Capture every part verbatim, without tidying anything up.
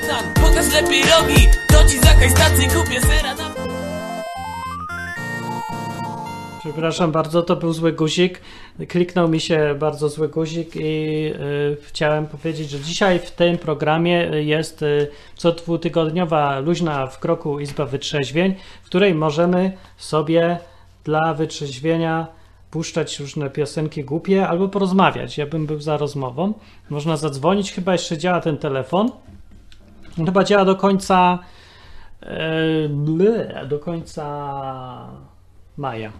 Satan, pokaż lepiej rogi, to ci zakaj stacji, kupię sera na... Przepraszam bardzo, to był zły guzik. Kliknął mi się bardzo zły guzik i yy, chciałem powiedzieć, że dzisiaj w tym programie jest yy, co dwutygodniowa luźna w kroku Izba Wytrzeźwień, w której możemy sobie dla wytrzeźwienia puszczać różne piosenki głupie albo porozmawiać. Ja bym był za rozmową. Można zadzwonić, chyba jeszcze działa ten telefon. Chyba działa do końca yy, do końca maja.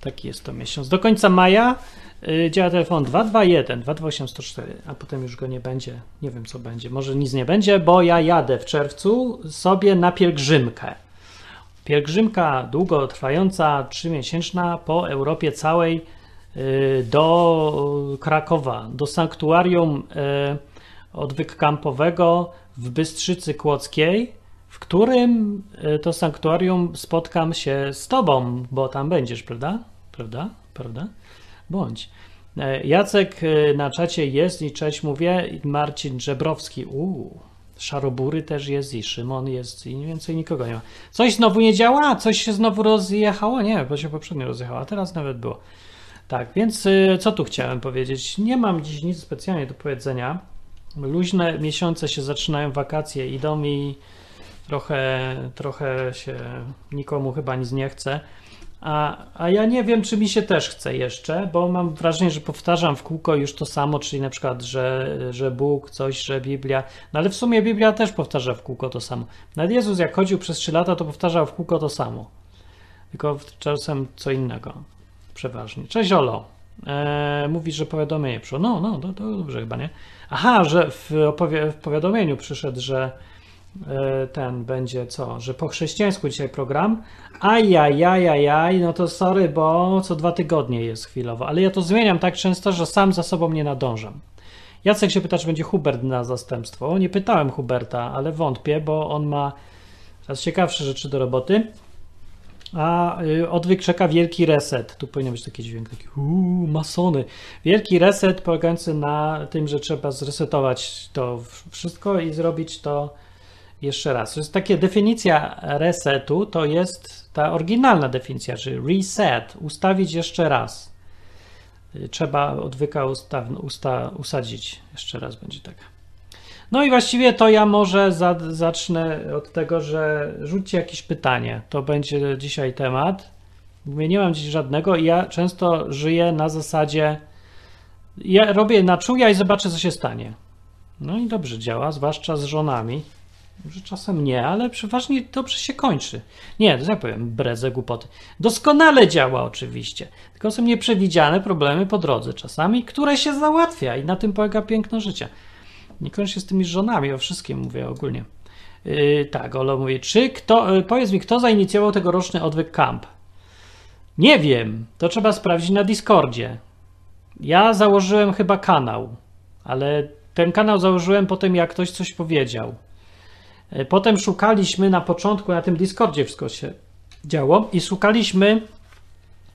Taki jest to miesiąc. Do końca maja yy, działa telefon dwa dwa jeden dwa dwa osiem jeden zero cztery, a potem już go nie będzie. Nie wiem, co będzie. Może nic nie będzie, bo ja jadę w czerwcu sobie na pielgrzymkę. Pielgrzymka długotrwająca, trzymiesięczna, po Europie całej yy, do Krakowa, do sanktuarium yy, odwyk kampowego w Bystrzycy Kłodzkiej, w którym to sanktuarium spotkam się z tobą, bo tam będziesz, prawda? Prawda? Prawda? Bądź. Jacek na czacie jest i cześć mówię, Marcin Żebrowski, uuu, Szarobury też jest i Szymon jest i więcej nikogo nie ma. Coś znowu nie działa? Coś się znowu rozjechało? Nie, bo się poprzednio rozjechało, a teraz nawet było. Tak, więc co tu chciałem powiedzieć? Nie mam dziś nic specjalnie do powiedzenia. Luźne miesiące się zaczynają, wakacje idą i Trochę, trochę się nikomu chyba nic nie chce, a, a ja nie wiem, czy mi się też chce jeszcze, bo mam wrażenie, że powtarzam w kółko już to samo, czyli na przykład, że, że Bóg coś, że Biblia, no ale w sumie Biblia też powtarza w kółko to samo. Nawet Jezus, jak chodził przez trzy lata, to powtarzał w kółko to samo, tylko czasem co innego, przeważnie. Cześć Olo, eee, mówisz, że powiadomienie przyszło, no, no, to, to dobrze chyba, nie? Aha, że w, opowi- w powiadomieniu przyszedł, że ten będzie co, że po chrześcijańsku dzisiaj program, ajajajajaj, no to sorry, bo co dwa tygodnie jest chwilowo, ale ja to zmieniam tak często, że sam za sobą nie nadążam. Jacek się pyta, czy będzie Hubert na zastępstwo. Nie pytałem Huberta, ale wątpię, bo on ma coraz ciekawsze rzeczy do roboty, a odwyk czeka wielki reset. Tu powinien być taki dźwięk, taki uuu, masony. Wielki reset polegający na tym, że trzeba zresetować to wszystko i zrobić to jeszcze raz. To jest taka definicja resetu, to jest ta oryginalna definicja, czyli reset, ustawić jeszcze raz. Trzeba odwyka usta, usta, usadzić, jeszcze raz będzie tak. No i właściwie to ja może za, zacznę od tego, że rzućcie jakieś pytanie, to będzie dzisiaj temat. Mówię, nie mam dziś żadnego i ja często żyję na zasadzie, ja robię na czuja i zobaczę, co się stanie. No i dobrze działa, zwłaszcza z żonami. Może czasem nie, ale przeważnie dobrze się kończy. Nie, to ja powiem, breze głupoty. Doskonale działa oczywiście, tylko są nieprzewidziane problemy po drodze czasami, które się załatwia i na tym polega piękno życia. Nie kończy się z tymi żonami, o wszystkim mówię ogólnie. Yy, tak, Olo mówi, czy kto, powiedz mi, kto zainicjował tegoroczny Odwyk Camp? Nie wiem, to trzeba sprawdzić na Discordzie. Ja założyłem chyba kanał, ale ten kanał założyłem po tym, jak ktoś coś powiedział. Potem szukaliśmy na początku, na tym Discordzie wszystko się działo i szukaliśmy,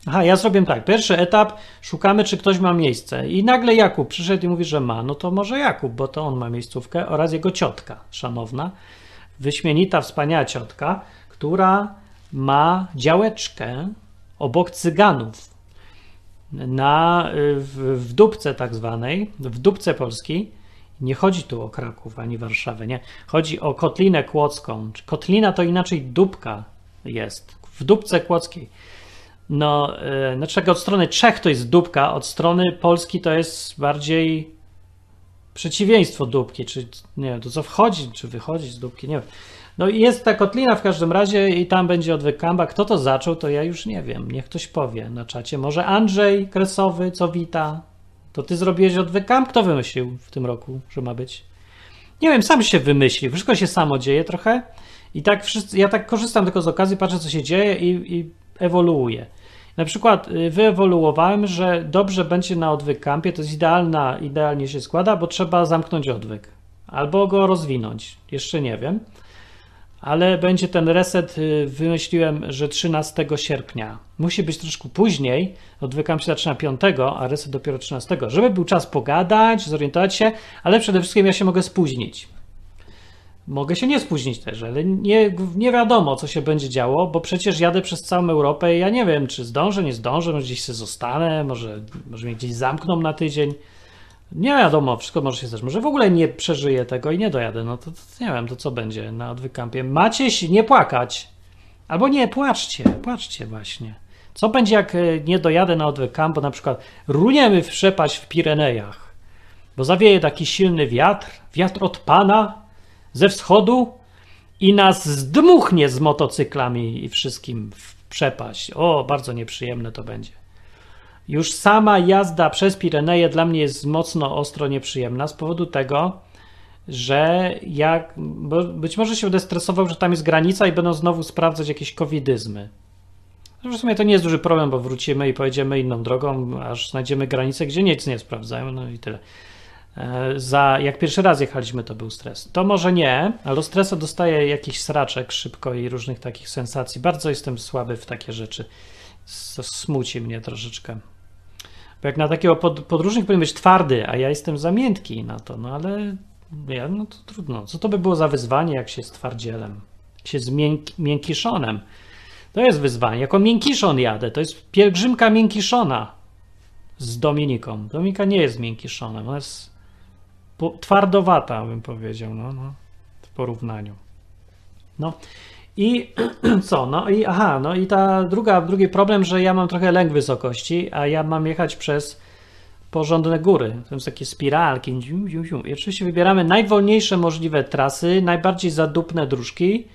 aha, ja zrobiłem tak, pierwszy etap, szukamy, czy ktoś ma miejsce i nagle Jakub przyszedł i mówi, że ma, no to może Jakub, bo to on ma miejscówkę oraz jego ciotka szanowna, wyśmienita, wspaniała ciotka, która ma działeczkę obok cyganów na, w, w Dupce tak zwanej, w Dupce Polski. Nie chodzi tu o Kraków ani Warszawę, nie. Chodzi o Kotlinę Kłodzką. Kotlina to inaczej dupka jest, w Dupce Kłodzkiej. No, yy, znaczy od strony Czech to jest dupka, od strony Polski to jest bardziej przeciwieństwo dupki, czy nie wiem, to co wchodzi, czy wychodzi z dupki, nie wiem. No i jest ta Kotlina w każdym razie i tam będzie odwyk Campa. Kto to zaczął, to ja już nie wiem, niech ktoś powie na czacie. Może Andrzej Kresowy, co wita. To ty zrobiłeś odwyk Camp? Kto wymyślił w tym roku, że ma być? Nie wiem, sam się wymyślił. Wszystko się samo dzieje trochę. I tak wszyscy, ja tak korzystam tylko z okazji, patrzę, co się dzieje i, i ewoluuję. Na przykład wyewoluowałem, że dobrze będzie na odwyk Campie. To jest idealna, idealnie się składa, bo trzeba zamknąć odwyk. Albo go rozwinąć. Jeszcze nie wiem. Ale będzie ten reset, wymyśliłem, że trzynastego sierpnia. Musi być troszkę później, odwykam się zaczyna piątego, a reset dopiero trzynastego. Żeby był czas pogadać, zorientować się, ale przede wszystkim ja się mogę spóźnić. Mogę się nie spóźnić też, ale nie, nie wiadomo, co się będzie działo, bo przecież jadę przez całą Europę i ja nie wiem, czy zdążę, nie zdążę, może gdzieś się zostanę, może, może mnie gdzieś zamkną na tydzień. Nie wiadomo, wszystko może się zdarzyć. Może w ogóle nie przeżyję tego i nie dojadę. No to, to nie wiem, to co będzie na Odwyk Campie. Macie się nie płakać. Albo nie, płaczcie, płaczcie właśnie. Co będzie, jak nie dojadę na Odwyk Camp, bo na przykład runiemy w przepaść w Pirenejach, bo zawieje taki silny wiatr, wiatr od Pana ze wschodu i nas zdmuchnie z motocyklami i wszystkim w przepaść. O, bardzo nieprzyjemne to będzie. Już sama jazda przez Pireneje dla mnie jest mocno ostro nieprzyjemna z powodu tego, że jak, bo być może się odestresował, że tam jest granica i będą znowu sprawdzać jakieś covidyzmy. W sumie to nie jest duży problem, bo wrócimy i pojedziemy inną drogą, aż znajdziemy granicę, gdzie nic nie sprawdzają, no i tyle. Za, jak pierwszy raz jechaliśmy, to był stres. To może nie, ale do stresu dostaję jakichś sraczek szybko i różnych takich sensacji. Bardzo jestem słaby w takie rzeczy. Smuci mnie troszeczkę. Bo jak na takiego pod, podróżnik powinien być twardy, a ja jestem za miętki na to, no ale ja, no to trudno. Co to by było za wyzwanie, jak się z twardzielem, się z mięk, miękkiszonem. To jest wyzwanie. Jako miękkiszon jadę. To jest pielgrzymka miękkiszona z Dominiką. Dominika nie jest miękkiszonem. Ona jest twardowata, bym powiedział, no, no, w porównaniu. No i co? No i aha, no i ta druga, drugi problem, że ja mam trochę lęk wysokości, a ja mam jechać przez porządne góry. To są takie spiralki. I oczywiście wybieramy najwolniejsze możliwe trasy, najbardziej zadupne dróżki.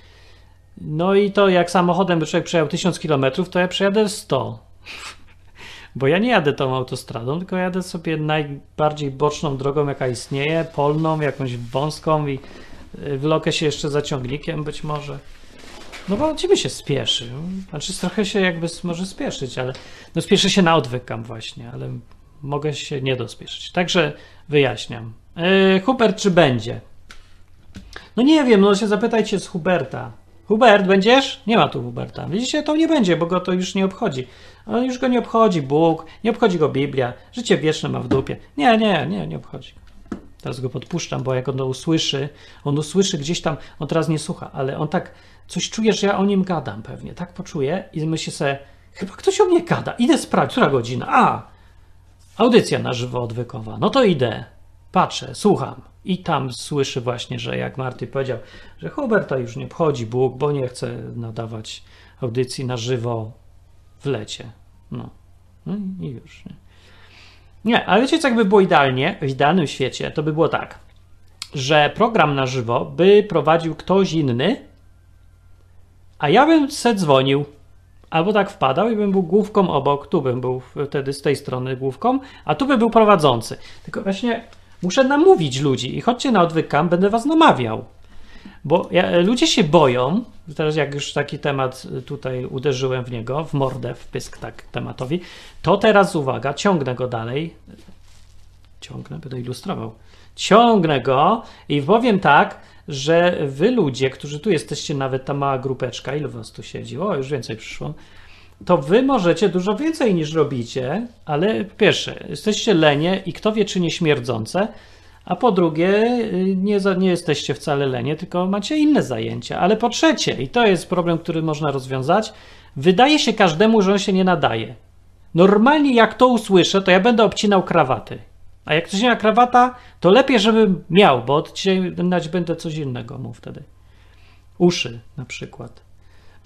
No i to jak samochodem by człowiek przejechał tysiąc kilometrów, to ja przejadę sto. Bo ja nie jadę tą autostradą, tylko jadę sobie najbardziej boczną drogą, jaka istnieje, polną, jakąś wąską i wylokę się jeszcze za ciągnikiem być może. No bo ciebie się spieszy. Znaczy trochę się jakby może spieszyć, ale no spieszę się na Odwyk Camp właśnie, ale mogę się nie dospieszyć. Także wyjaśniam. Yy, Hubert, czy będzie? No nie wiem, no się zapytajcie z Huberta. Hubert, będziesz? Nie ma tu Huberta. Widzicie, to nie będzie, bo go to już nie obchodzi. On już go nie obchodzi Bóg, nie obchodzi go Biblia, życie wieczne ma w dupie. Nie, nie, nie, nie obchodzi. Teraz go podpuszczam, bo jak on to usłyszy, on usłyszy gdzieś tam, on teraz nie słucha, ale on tak coś czuje, że ja o nim gadam pewnie, tak poczuję i myślę sobie, chyba ktoś o mnie gada, idę sprawdzić, która godzina? A, audycja na żywo odwykowa, no to idę, patrzę, słucham. I tam słyszy właśnie, że jak Marty powiedział, że Huberta już nie obchodzi Bóg, bo nie chce nadawać audycji na żywo w lecie. No, no i już. Nie, nie, ale wiecie, co by było idealnie, w idealnym świecie, to by było tak, że program na żywo by prowadził ktoś inny, a ja bym se dzwonił. Albo tak wpadał i bym był główką obok, tu bym był wtedy z tej strony główką, a tu by był prowadzący. Tylko właśnie... Muszę namówić ludzi i chodźcie na Odwyk Camp, będę was namawiał, bo ja, ludzie się boją, teraz jak już taki temat tutaj uderzyłem w niego, w mordę, w pysk tak tematowi, to teraz uwaga, ciągnę go dalej, ciągnę, będę ilustrował, ciągnę go i powiem tak, że wy ludzie, którzy tu jesteście, nawet ta mała grupeczka, ilu was tu siedzi, o już więcej przyszło, to wy możecie dużo więcej niż robicie, ale pierwsze, jesteście lenie i kto wie, czy nie śmierdzące, a po drugie, nie, nie jesteście wcale lenie, tylko macie inne zajęcia, ale po trzecie, i to jest problem, który można rozwiązać, wydaje się każdemu, że on się nie nadaje. Normalnie jak to usłyszę, to ja będę obcinał krawaty, a jak ktoś nie ma krawata, to lepiej, żebym miał, bo odcinać będę coś innego mu wtedy. Uszy na przykład.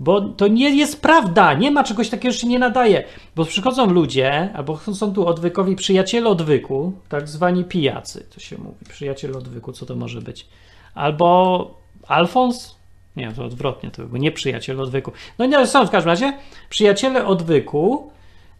Bo to nie jest prawda, nie ma czegoś takiego, że się nie nadaje, bo przychodzą ludzie, albo są tu odwykowi przyjaciele odwyku, tak zwani pijacy, to się mówi, przyjaciel odwyku, co to może być, albo Alfons, nie, to odwrotnie, to był nie przyjaciel odwyku, no nie, ale są w każdym razie przyjaciele odwyku,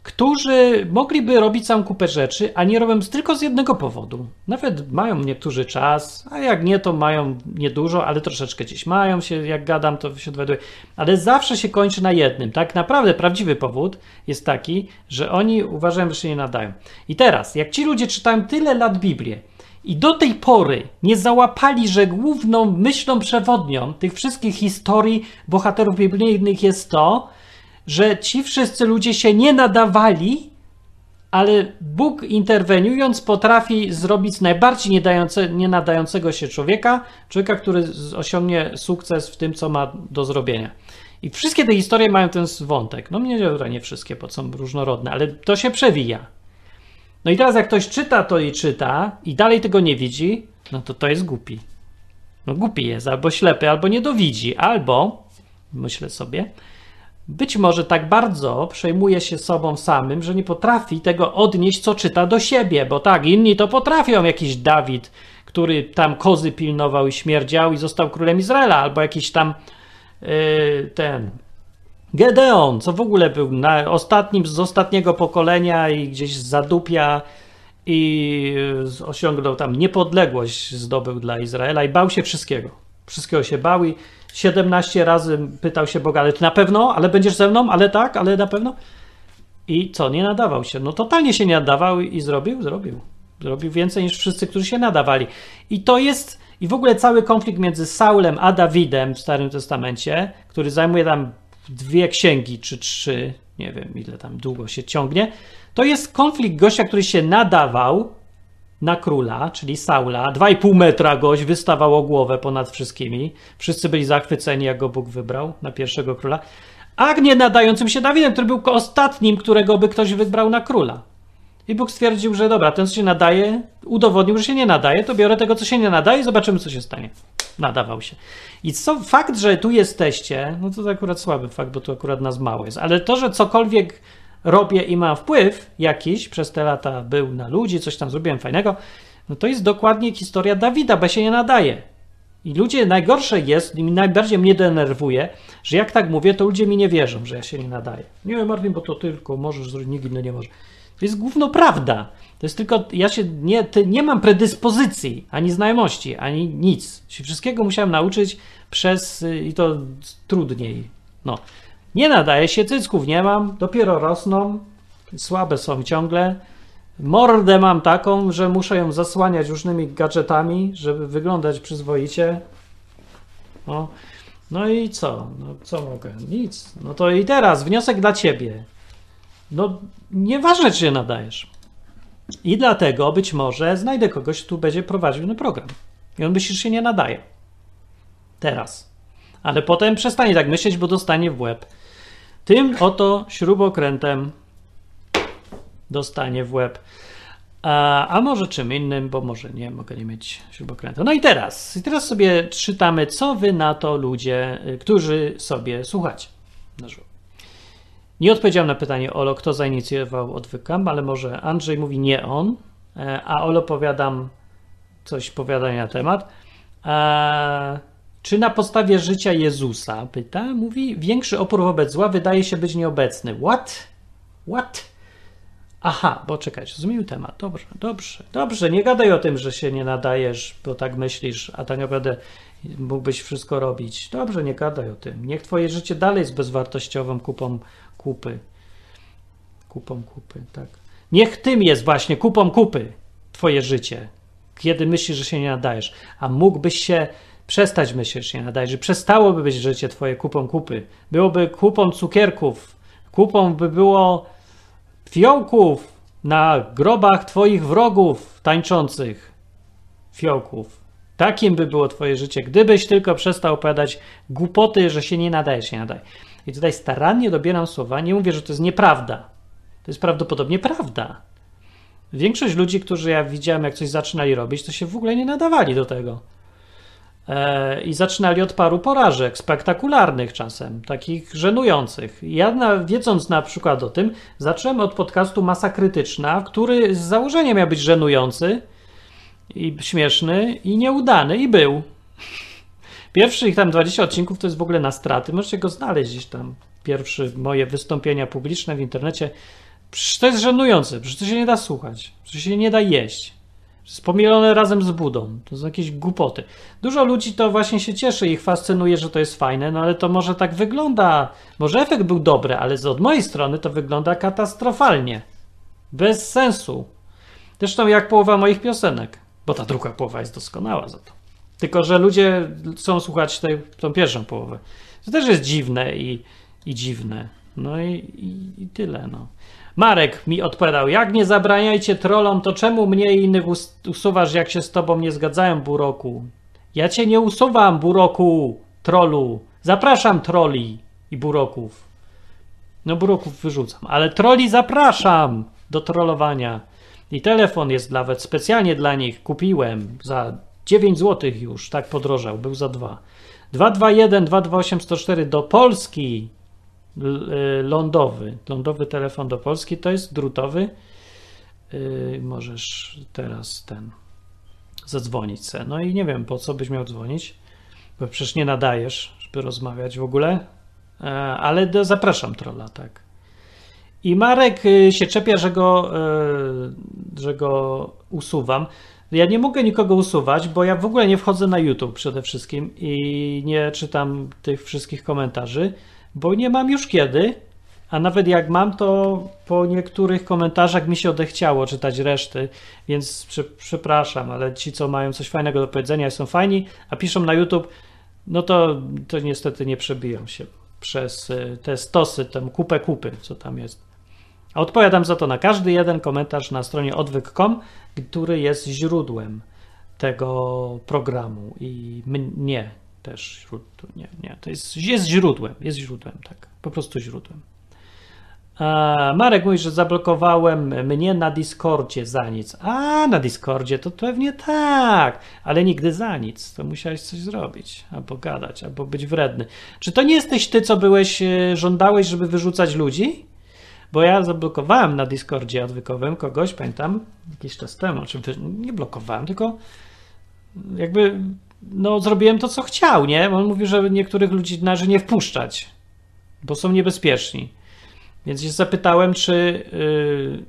którzy mogliby robić całą kupę rzeczy, a nie robią tylko z jednego powodu. Nawet mają niektórzy czas, a jak nie, to mają niedużo, ale troszeczkę gdzieś mają się, jak gadam, to się dowiaduję. Ale zawsze się kończy na jednym. Tak naprawdę prawdziwy powód jest taki, że oni uważają, że się nie nadają. I teraz, jak ci ludzie czytają tyle lat Biblię i do tej pory nie załapali, że główną myślą przewodnią tych wszystkich historii bohaterów biblijnych jest to, że ci wszyscy ludzie się nie nadawali, ale Bóg interweniując potrafi zrobić najbardziej nie, dające, nie nadającego się człowieka, człowieka, który osiągnie sukces w tym, co ma do zrobienia. I wszystkie te historie mają ten wątek. No mnie nie wszystkie, bo są różnorodne, ale to się przewija. No i teraz jak ktoś czyta to i czyta i dalej tego nie widzi, no to to jest głupi. No głupi jest, albo ślepy, albo niedowidzi, albo, myślę sobie, być może tak bardzo przejmuje się sobą samym, że nie potrafi tego odnieść, co czyta do siebie, bo tak, inni to potrafią, jakiś Dawid, który tam kozy pilnował i śmierdział i został królem Izraela, albo jakiś tam yy, ten Gedeon, co w ogóle był na ostatnim, z ostatniego pokolenia i gdzieś z Zadupia i osiągnął tam niepodległość, zdobył dla Izraela i bał się wszystkiego. Wszystkiego się bał i siedemnaście razy pytał się Boga, ale ty na pewno, ale będziesz ze mną, ale tak, ale na pewno. I co, nie nadawał się. No totalnie się nie nadawał i zrobił, zrobił. Zrobił więcej niż wszyscy, którzy się nadawali. I to jest, i w ogóle cały konflikt między Saulem a Dawidem w Starym Testamencie, który zajmuje tam dwie księgi czy trzy, nie wiem ile tam długo się ciągnie, to jest konflikt gościa, który się nadawał na króla, czyli Saula. dwa i pół metra gość wystawało głowę ponad wszystkimi. Wszyscy byli zachwyceni, jak go Bóg wybrał na pierwszego króla. A nie nadającym się Dawidem, który był ostatnim, którego by ktoś wybrał na króla. I Bóg stwierdził, że dobra, ten co się nadaje, udowodnił, że się nie nadaje, to biorę tego, co się nie nadaje i zobaczymy, co się stanie. Nadawał się. I co, fakt, że tu jesteście, no to akurat słaby fakt, bo tu akurat nas mało jest, ale to, że cokolwiek robię i mam wpływ jakiś, przez te lata był na ludzi, coś tam zrobiłem fajnego, no to jest dokładnie historia Dawida, bo się nie nadaje. I ludzie, najgorsze jest, i najbardziej mnie denerwuje, że jak tak mówię, to ludzie mi nie wierzą, że ja się nie nadaję. Nie wiem, Martin, bo to tylko możesz zrobić, nikt inny nie może. To jest gówno prawda. To jest tylko, ja się nie, nie mam predyspozycji, ani znajomości, ani nic. Się wszystkiego musiałem nauczyć przez, i to trudniej, no. Nie nadaje się, cycków nie mam, dopiero rosną, słabe są ciągle. Mordę mam taką, że muszę ją zasłaniać różnymi gadżetami, żeby wyglądać przyzwoicie. No, no i co? No, co mogę? Nic. No to i teraz wniosek dla ciebie. No nieważne, czy się nadajesz. I dlatego być może znajdę kogoś, kto będzie prowadził ten program. I on myśli, że się nie nadaje. Teraz. Ale potem przestanie tak myśleć, bo dostanie w łeb. Tym oto śrubokrętem dostanie w łeb. A, a może czym innym, bo może nie, mogę nie mieć śrubokręta. No i teraz. I teraz sobie czytamy, co wy na to ludzie, którzy sobie słuchacie. Nie odpowiedziałem na pytanie Olo, kto zainicjował Odwyk Camp, ale może Andrzej mówi nie on, a Olo powiadam coś powiadania na temat. A, czy na podstawie życia Jezusa, pyta, mówi, większy opór wobec zła wydaje się być nieobecny. What? What? Aha, bo czekajcie, zmienił temat. Dobrze, dobrze, dobrze, nie gadaj o tym, że się nie nadajesz, bo tak myślisz, a tak naprawdę mógłbyś wszystko robić. Dobrze, nie gadaj o tym. Niech twoje życie dalej jest bezwartościową kupą kupy. Kupą kupy, tak. Niech tym jest właśnie kupą kupy twoje życie, kiedy myślisz, że się nie nadajesz, a mógłbyś się przestać myśleć, że się nie nadajesz, że przestałoby być życie twoje kupą kupy. Byłoby kupą cukierków, kupą by było fiołków na grobach twoich wrogów tańczących. Fiołków. Takim by było twoje życie, gdybyś tylko przestał opowiadać głupoty, że się nie nadaje, się nie nadaje. I tutaj starannie dobieram słowa, nie mówię, że to jest nieprawda. To jest prawdopodobnie prawda. Większość ludzi, którzy ja widziałem, jak coś zaczynali robić, to się w ogóle nie nadawali do tego. I zaczynali od paru porażek, spektakularnych czasem, takich żenujących. Ja, wiedząc na przykład o tym, zacząłem od podcastu Masa Krytyczna, który z założenia miał być żenujący i śmieszny i nieudany i był. Pierwszych tam dwadzieścia odcinków to jest w ogóle na straty. Możecie go znaleźć gdzieś tam. Pierwsze moje wystąpienia publiczne w internecie. Przecież to jest żenujące, przecież to się nie da słuchać, przecież się nie da jeść. Pomilone razem z Buddą. To są jakieś głupoty. Dużo ludzi to właśnie się cieszy, ich fascynuje, że to jest fajne, no ale to może tak wygląda. Może efekt był dobry, ale od mojej strony to wygląda katastrofalnie. Bez sensu. Zresztą jak połowa moich piosenek, bo ta druga połowa jest doskonała za to. Tylko że ludzie chcą słuchać tej, tą pierwszą połowę. To też jest dziwne i, i dziwne. No i, i, i tyle, no. Marek mi odpowiadał, jak nie zabraniajcie trollom, to czemu mnie i innych usuwasz, jak się z tobą nie zgadzają, buroku? Ja cię nie usuwam, buroku, trolu. Zapraszam troli i buroków. No buroków wyrzucam, ale troli zapraszam do trollowania. I telefon jest nawet specjalnie dla nich, kupiłem za dziewięć złotych już, tak podrożał, był za dwa. dwa dwa jeden dwa dwa osiem jeden zero cztery do Polski, lądowy, lądowy telefon do Polski, to jest drutowy. Yy, możesz teraz ten zadzwonić se. No i nie wiem, po co byś miał dzwonić, bo przecież nie nadajesz, żeby rozmawiać w ogóle, yy, ale do, zapraszam trolla, tak. I Marek się czepia, że go, yy, że go usuwam. Ja nie mogę nikogo usuwać, bo ja w ogóle nie wchodzę na YouTube przede wszystkim i nie czytam tych wszystkich komentarzy, bo nie mam już kiedy, a nawet jak mam, to po niektórych komentarzach mi się odechciało czytać reszty, więc przy, przepraszam, ale ci, co mają coś fajnego do powiedzenia, są fajni, a piszą na YouTube, no to, to niestety nie przebiją się przez te stosy, tam kupę kupy, co tam jest. A odpowiadam za to na każdy jeden komentarz na stronie odwyk kropka com, który jest źródłem tego programu i mnie też źródłem, nie, nie, to jest, jest źródłem, jest źródłem, tak, po prostu źródłem. A Marek mówi, że zablokowałem mnie na Discordzie za nic. A, na Discordzie to pewnie tak, ale nigdy za nic. To musiałeś coś zrobić, albo gadać, albo być wredny. Czy to nie jesteś ty, co byłeś, żądałeś, żeby wyrzucać ludzi? Bo ja zablokowałem na Discordzie odwykowym kogoś, pamiętam, jakiś czas temu, oczywiście nie blokowałem, tylko jakby no, zrobiłem to, co chciał, nie? On mówił, że niektórych ludzi należy nie wpuszczać, bo są niebezpieczni. Więc się zapytałem, czy, yy,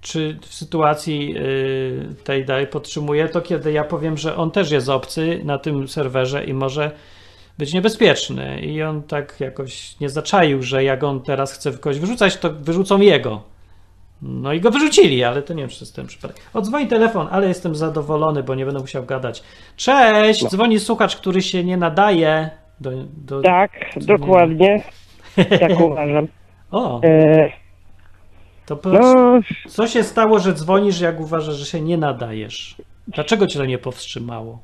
czy w sytuacji yy, tej dalej podtrzymuję to, kiedy ja powiem, że on też jest obcy na tym serwerze i może być niebezpieczny. I on tak jakoś nie zaczaił, że jak on teraz chce kogoś wyrzucać, to wyrzucą jego. No i go wyrzucili, ale to nie wiem, czy to jest ten przypadek. Odzwoni telefon, ale jestem zadowolony, bo nie będę musiał gadać. Cześć! No. Dzwoni słuchacz, który się nie nadaje. Do, do, tak, do... dokładnie. Tak uważam. O! E... To no... Co się stało, że dzwonisz, jak uważasz, że się nie nadajesz? Dlaczego cię to nie powstrzymało?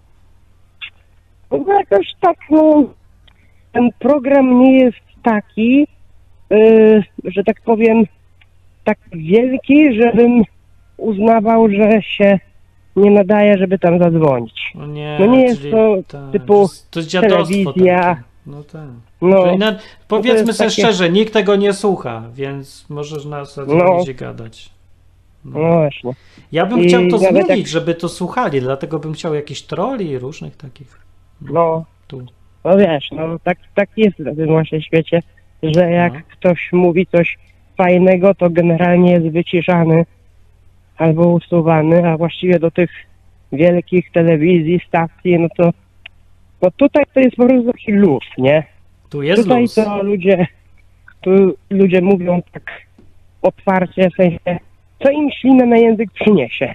No jakoś tak, no, ten program nie jest taki, yy, że tak powiem, tak wielki, żebym uznawał, że się nie nadaje, żeby tam zadzwonić. No nie, no nie jest to tak, typu to jest telewizja. No tak. No, na, powiedzmy sobie takie... szczerze, nikt tego nie słucha, więc możesz nas zadzwonić no. i gadać. No. no właśnie. Ja bym I chciał to zmienić, tak... żeby to słuchali, dlatego bym chciał jakichś troli różnych takich. No, tu. no wiesz, no tak, tak jest w tym właśnie świecie, że jak no. ktoś mówi coś fajnego, to generalnie jest wyciszany albo usuwany, a właściwie do tych wielkich telewizji, stacji, no to no tutaj to jest po prostu taki luz, nie? Tu jest tutaj luz. to ludzie, tu ludzie mówią tak otwarcie, w sensie, co im ślinę na język przyniesie.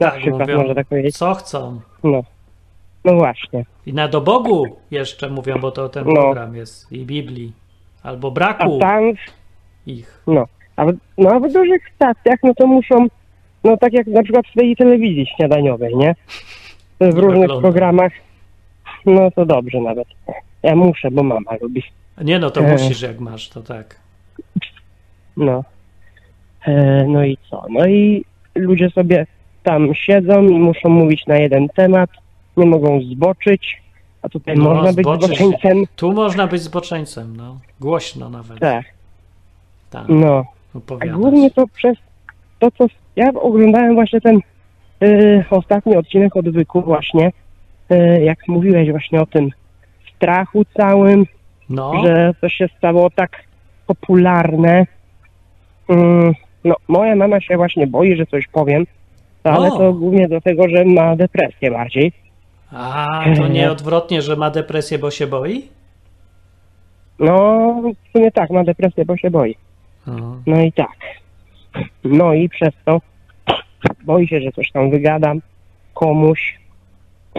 Na tak, przykład, mówią, może tak powiedzieć. Co chcą. No. No właśnie. I na do Bogu jeszcze mówią, bo to ten no. program jest i Biblii, albo braku a tam, ich. No. A, w, no a w dużych stacjach no to muszą, no tak jak na przykład w tej telewizji śniadaniowej, nie? W nie różnych wygląda. programach, no to dobrze nawet. Ja muszę, bo mama lubi. Nie no, to e... musisz jak masz, to tak. No. E, no i co? No i ludzie sobie tam siedzą i muszą mówić na jeden temat. Nie mogą zboczyć, a tutaj no, można zboczyć. być zboczeńcem. Tu można być zboczeńcem, no. Głośno nawet. Tak. tak. No. Opowiadać. A głównie to przez to, co ja oglądałem właśnie ten yy, ostatni odcinek odwyku właśnie, yy, jak mówiłeś właśnie o tym strachu całym, no. że to się stało tak popularne. Yy, no, moja mama się właśnie boi, że coś powiem, ale o. to głównie dlatego, że ma depresję bardziej. A, to nie odwrotnie, że ma depresję, bo się boi? No, w sumie tak, ma depresję, bo się boi. Aha. No i tak. No i przez to boi się, że coś tam wygadam komuś.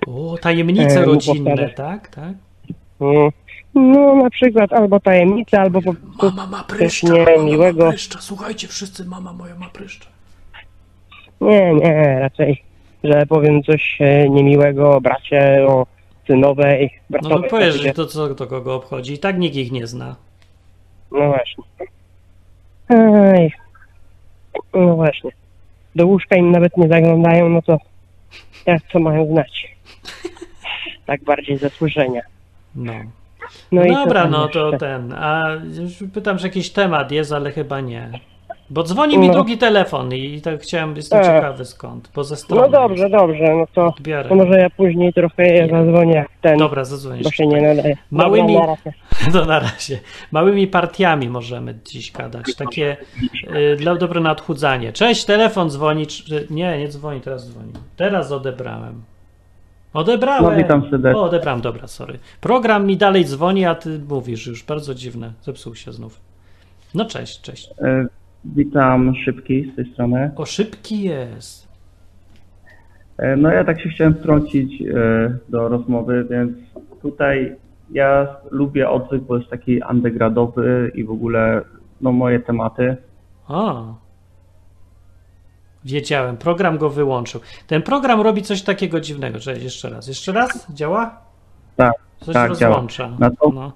O, tajemnice e, rodzinne, tak? tak? No na przykład albo tajemnica, albo po prostu mama ma pryszcza, coś niemiłego. Mama ma pryszcza. Słuchajcie wszyscy, mama moja ma pryszcza. Nie, nie, raczej, że powiem coś niemiłego o bracie, o synowej, bratowej. No to powiesz, że to co to kogo obchodzi, i tak nikt ich nie zna. No właśnie. Ej. No właśnie. Do łóżka im nawet nie zaglądają, no to jak co mają znać? Tak bardziej ze słyszenia. No. No dobra, no to jeszcze? ten, a już pytam, że jakiś temat jest, ale chyba nie. Bo dzwoni mi no. drugi telefon i tak chciałem, jestem e. ciekawy skąd, poza stroną. No dobrze, już. dobrze, no to, to może ja później trochę ja zadzwonię jak ten. Dobra, zadzwonisz. Bo się nie nadaje. Małymi, no, na razie. No na razie. Małymi partiami możemy dziś gadać, takie y, dla dobre na odchudzanie. Cześć, telefon dzwoni, czy, nie, nie dzwoni, teraz dzwoni. Teraz odebrałem. Odebrałem. No, witam serdecznie. O, odebrałem, dobra, sorry. Program mi dalej dzwoni, a ty mówisz już. Bardzo dziwne, zepsuł się znów. No cześć, cześć. E, witam, Szybki z tej strony. O, Szybki jest. E, no ja tak się chciałem wtrącić e, do rozmowy, więc tutaj ja lubię odwyk, bo jest taki undergroundowy i w ogóle no moje tematy. A. Wiedziałem, program go wyłączył. Ten program robi coś takiego dziwnego. Cześć, jeszcze raz. Jeszcze raz? Działa? Tak, coś tak, rozłącza. Działa. Na to, no.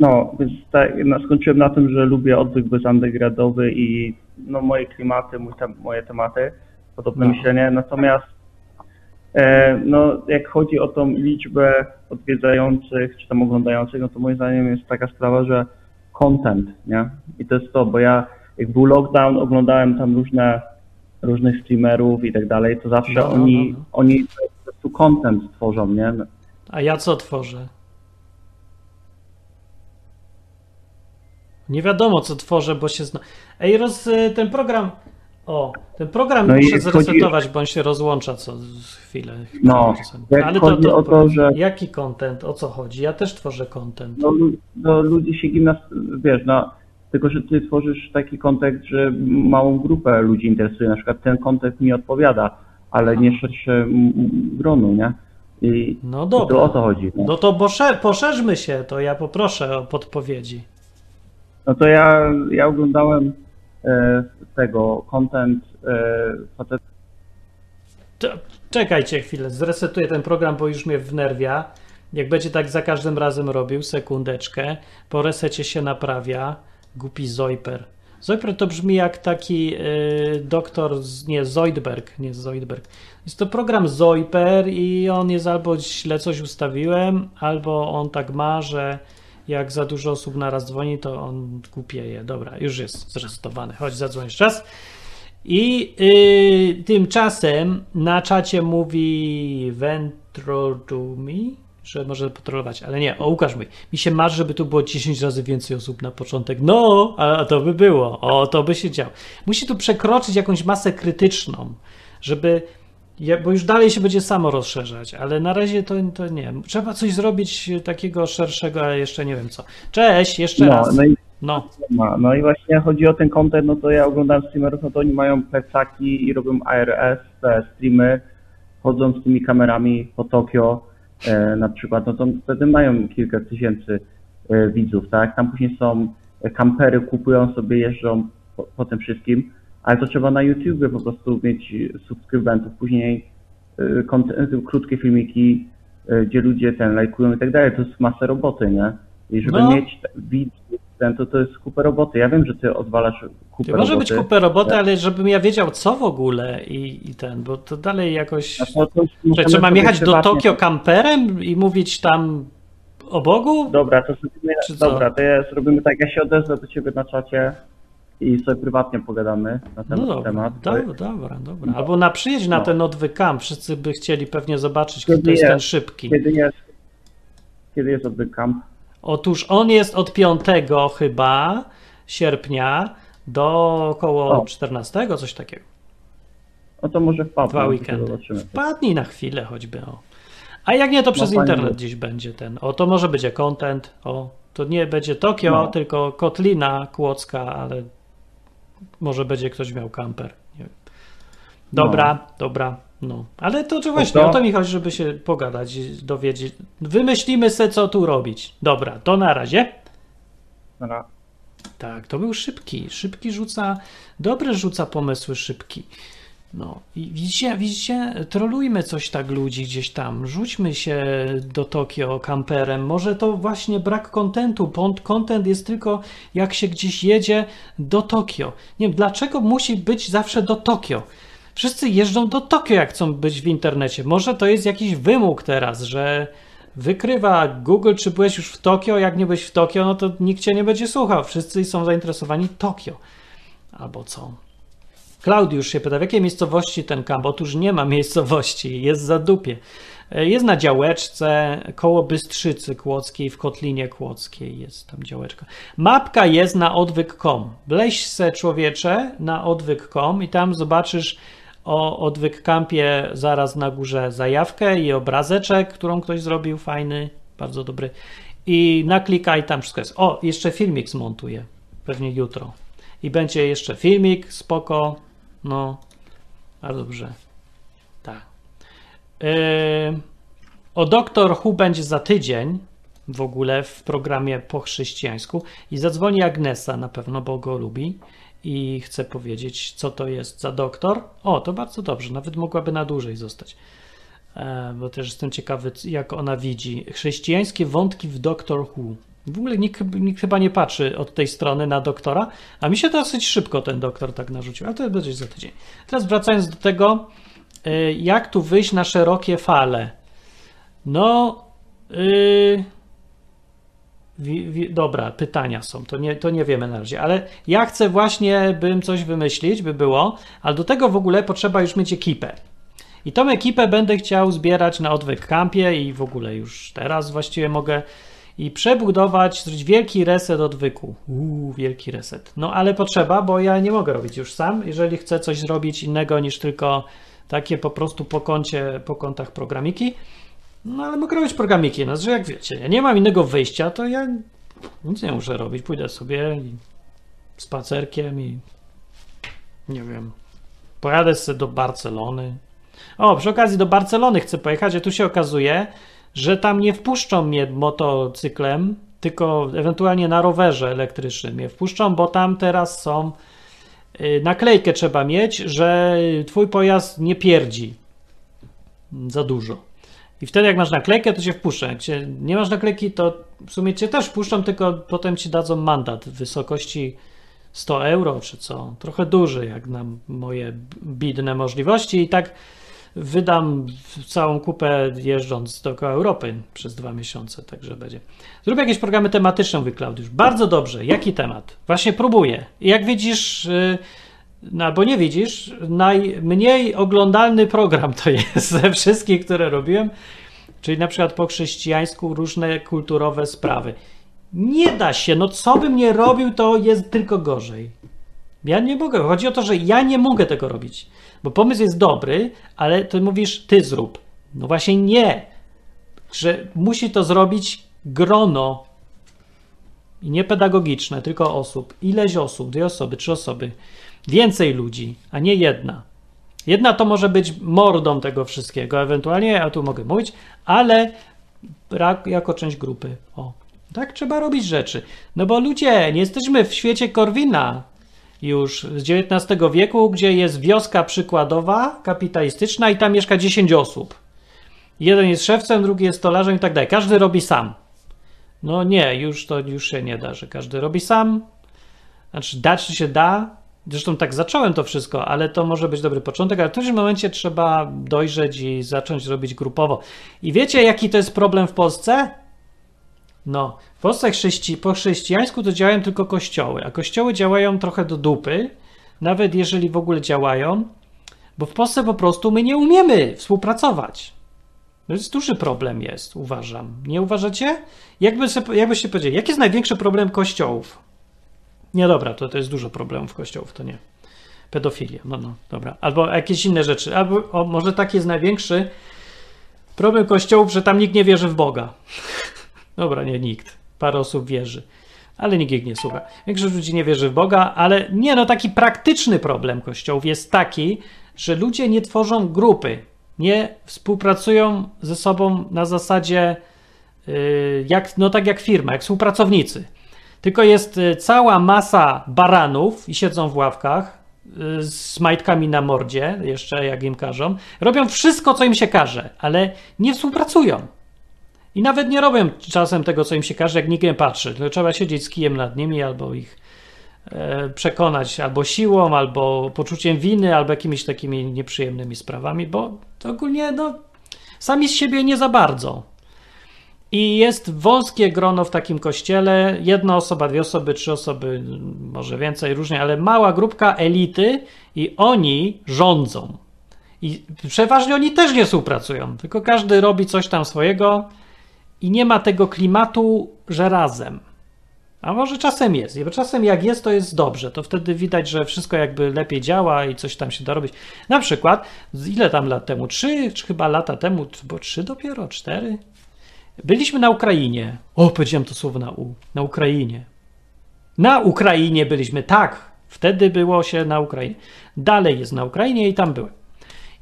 no, więc tak, no, skończyłem na tym, że lubię odwyk bezintegradowy i no, moje klimaty, mój te, moje tematy, podobne no. myślenie. Natomiast e, no, jak chodzi o tą liczbę odwiedzających czy tam oglądających, no to moim zdaniem jest taka sprawa, że content, nie? I to jest to, bo ja jak był lockdown, oglądałem tam różne różnych streamerów i tak dalej, to zawsze no, oni, no, no. oni po prostu content tworzą, nie? A ja co tworzę? Nie wiadomo, co tworzę, bo się zna... Ej, roz... ten program... O, ten program no muszę zresetować, chodzi... bo on się rozłącza co chwilę. No, ale to, to, o to że... jaki content, o co chodzi? Ja też tworzę content. No, no ludzie się gimnast... wiesz, no... Tylko, że ty tworzysz taki kontekst, że małą grupę ludzi interesuje. Na przykład ten kontekst mi odpowiada, ale Aha. nie szerszy gronu, nie? I no dobra. To o to chodzi. No, no to poszerzmy się, to ja poproszę o podpowiedzi. No to ja, ja oglądałem e, tego kontent. E, Czekajcie chwilę, zresetuję ten program, bo już mnie wnerwia. Jak będzie tak za każdym razem robił, sekundeczkę, po resecie się naprawia. Głupi Zoidberg. Zoidberg to brzmi jak taki y, doktor, z, nie, Zoidberg, nie Zoidberg. Jest to program Zoidberg i on jest albo źle coś ustawiłem, albo on tak ma, że jak za dużo osób naraz dzwoni, to on głupieje. Dobra, już jest zresetowany. Chodź, zadzwoń jeszcze raz. I y, tymczasem na czacie mówi Ventrotumi. Że może potrolować, ale nie, o Łukasz mój, mi się marzy, żeby tu było dziesięć razy więcej osób na początek. No, a to by było, o to by się działo. Musi tu przekroczyć jakąś masę krytyczną, żeby, bo już dalej się będzie samo rozszerzać, ale na razie to, to nie. Trzeba coś zrobić takiego szerszego, ale jeszcze nie wiem co. Cześć, jeszcze no, raz. No i, no. no i właśnie chodzi o ten content, no to ja oglądam streamerów, no to oni mają plecaki i robią A R S, te streamy, chodzą z tymi kamerami po Tokio. Na przykład, no to wtedy mają kilka tysięcy widzów, tak? Tam później są kampery, kupują sobie, jeżdżą po, po tym wszystkim, ale to trzeba na YouTubie po prostu mieć subskrybentów, później y, krótkie filmiki, y, gdzie ludzie ten lajkują i tak dalej. To jest masę roboty, nie? I żeby no. mieć widzów, ten, to, to jest kupę roboty. Ja wiem, że ty odwalasz kupę roboty. Może być kupę roboty, tak? Ale żebym ja wiedział co w ogóle i, i ten, bo to dalej jakoś... No to to czy mam jechać do Tokio kamperem i mówić tam o Bogu? Dobra, to, sobie, dobra, to ja zrobimy tak, ja się odezwę do ciebie na czacie i sobie prywatnie pogadamy na ten no dobra, temat. Dobra, dobra, dobra. Albo na przyjedź na no. ten Odwyk Camp, wszyscy by chcieli pewnie zobaczyć, kiedy kto jest, jest ten Szybki. Kiedy jest, kiedy jest Odwyk Camp? Otóż on jest od piątego chyba sierpnia do około o. czternastego, coś takiego. No to może wpadnę. Dwa weekendy. Wpadnij na chwilę choćby. O. A jak nie, to przez no, internet dziś będzie ten. O, to może będzie content. O, to nie będzie Tokio, no. tylko Kotlina Kłodzka, ale może będzie ktoś miał kamper. Nie wiem. Dobra, no. dobra. No. Ale to czy właśnie, to... o to mi chodzi, żeby się pogadać, dowiedzieć. Wymyślimy se, co tu robić. Dobra, to na razie. No. Tak, to był Szybki. Szybki rzuca, dobre rzuca pomysły Szybki. No i widzicie, widzicie, trolujmy coś tak ludzi gdzieś tam, rzućmy się do Tokio kamperem, może to właśnie brak kontentu, kontent jest tylko jak się gdzieś jedzie do Tokio. Nie wiem, dlaczego musi być zawsze do Tokio? Wszyscy jeżdżą do Tokio, jak chcą być w internecie. Może to jest jakiś wymóg teraz, że wykrywa Google, czy byłeś już w Tokio, jak nie byłeś w Tokio, no to nikt cię nie będzie słuchał, wszyscy są zainteresowani Tokio. Albo co? Klaudiusz się pyta, w jakiej miejscowości ten kamp? Otóż nie ma miejscowości, jest za dupie. Jest na działeczce koło Bystrzycy Kłodzkiej, w Kotlinie Kłodzkiej jest tam działeczka. Mapka jest na odwyk kropka com. Wleź se, człowiecze, na odwyk kropka com i tam zobaczysz o Odwyk Campie zaraz na górze zajawkę i obrazeczek, którą ktoś zrobił, fajny, bardzo dobry. I naklikaj, tam wszystko jest. O, jeszcze filmik zmontuję, pewnie jutro. I będzie jeszcze filmik, spoko, no, a dobrze, tak. Yy, o doktor Hu będzie za tydzień w ogóle w programie po chrześcijańsku i zadzwoni Agnesa na pewno, bo go lubi i chce powiedzieć, co to jest za doktor. O, to bardzo dobrze, nawet mogłaby na dłużej zostać, yy, bo też jestem ciekawy, jak ona widzi. Chrześcijańskie wątki w doktor Hu. W ogóle nikt, nikt chyba nie patrzy od tej strony na doktora, a mi się dosyć szybko ten doktor tak narzucił, ale to będzie za tydzień. Teraz wracając do tego, jak tu wyjść na szerokie fale. No, yy, wi, wi, dobra, pytania są, to nie, to nie wiemy na razie, ale ja chcę właśnie, bym coś wymyślić, by było, ale do tego w ogóle potrzeba już mieć ekipę. I tą ekipę będę chciał zbierać na Odwyk Campie i w ogóle już teraz właściwie mogę i przebudować, zrobić wielki reset odwyku. Uuu, wielki reset. No ale potrzeba, bo ja nie mogę robić już sam, jeżeli chcę coś zrobić innego niż tylko takie po prostu po kącie, po kątach programiki. No ale mogę robić programiki, no że jak wiecie, ja nie mam innego wyjścia, to ja nic nie muszę robić. Pójdę sobie i spacerkiem i nie wiem, pojadę sobie do Barcelony. O, przy okazji do Barcelony chcę pojechać, a tu się okazuje, że tam nie wpuszczą mnie motocyklem, tylko ewentualnie na rowerze elektrycznym mnie wpuszczą, bo tam teraz są, yy, naklejkę trzeba mieć, że twój pojazd nie pierdzi za dużo. I wtedy jak masz naklejkę, to cię wpuszczą. Jak cię nie masz naklejki, to w sumie cię też wpuszczą, tylko potem ci dadzą mandat w wysokości sto euro czy co. Trochę duży jak na moje biedne możliwości i tak wydam całą kupę jeżdżąc dookoła Europy przez dwa miesiące, także będzie. Zrób jakieś programy tematyczne, mówi Klaudiusz. Bardzo dobrze. Jaki temat? Właśnie próbuję. I jak widzisz, no, albo nie widzisz, najmniej oglądalny program to jest ze wszystkich, które robiłem, czyli na przykład po chrześcijańsku różne kulturowe sprawy. Nie da się, no co bym nie robił, to jest tylko gorzej. Ja nie mogę. Chodzi o to, że ja nie mogę tego robić. Bo pomysł jest dobry, ale ty mówisz, ty zrób. No właśnie nie. Że musi to zrobić grono. I nie pedagogiczne, tylko osób. Ileś osób, dwie osoby, trzy osoby. Więcej ludzi, a nie jedna. Jedna to może być mordą tego wszystkiego, ewentualnie, ja tu mogę mówić, ale jako część grupy. O, tak trzeba robić rzeczy. No bo ludzie, nie jesteśmy w świecie Korwina. Już z dziewiętnastego wieku, gdzie jest wioska przykładowa, kapitalistyczna i tam mieszka dziesięć osób. Jeden jest szewcem, drugi jest stolarzem i tak dalej. Każdy robi sam. No nie, już to już się nie da, że każdy robi sam. Znaczy dać się da. Zresztą tak zacząłem to wszystko, ale to może być dobry początek, ale w którymś momencie trzeba dojrzeć i zacząć robić grupowo. I wiecie, jaki to jest problem w Polsce? No, w Polsce chrześci- po chrześcijańsku to działają tylko kościoły, a kościoły działają trochę do dupy, nawet jeżeli w ogóle działają, bo w Polsce po prostu my nie umiemy współpracować. To jest duży problem jest, uważam. Nie uważacie? Jakby se, jakbyście powiedzieli, jaki jest największy problem kościołów? Nie, dobra, to, to jest dużo problemów kościołów, to nie. Pedofilia, no, no, dobra. Albo jakieś inne rzeczy. Albo o, może taki jest największy problem kościołów, że tam nikt nie wierzy w Boga. Dobra, nie nikt. Parę osób wierzy, ale nikt ich nie słucha. Większość ludzi nie wierzy w Boga, ale nie, no taki praktyczny problem kościołów jest taki, że ludzie nie tworzą grupy, nie współpracują ze sobą na zasadzie, jak, no tak jak firma, jak współpracownicy. Tylko jest cała masa baranów i siedzą w ławkach z majtkami na mordzie, jeszcze jak im każą. Robią wszystko, co im się każe, ale nie współpracują. I nawet nie robią czasem tego, co im się każe, jak nikt nie patrzy. Tylko trzeba siedzieć z kijem nad nimi albo ich przekonać albo siłą, albo poczuciem winy, albo jakimiś takimi nieprzyjemnymi sprawami, bo to ogólnie no, sami z siebie nie za bardzo. I jest wąskie grono w takim kościele, jedna osoba, dwie osoby, trzy osoby, może więcej, różnie, ale mała grupka elity i oni rządzą. I przeważnie oni też nie współpracują, tylko każdy robi coś tam swojego i nie ma tego klimatu, że razem. A może czasem jest. Czasem jak jest, to jest dobrze. To wtedy widać, że wszystko jakby lepiej działa i coś tam się da robić. Na przykład, ile tam lat temu? Trzy, czy chyba lata temu, bo trzy dopiero, cztery? Byliśmy na Ukrainie. O, powiedziałem to słowo na U. Na Ukrainie. Na Ukrainie byliśmy, tak. Wtedy było się na Ukrainie. Dalej jest na Ukrainie i tam byłem.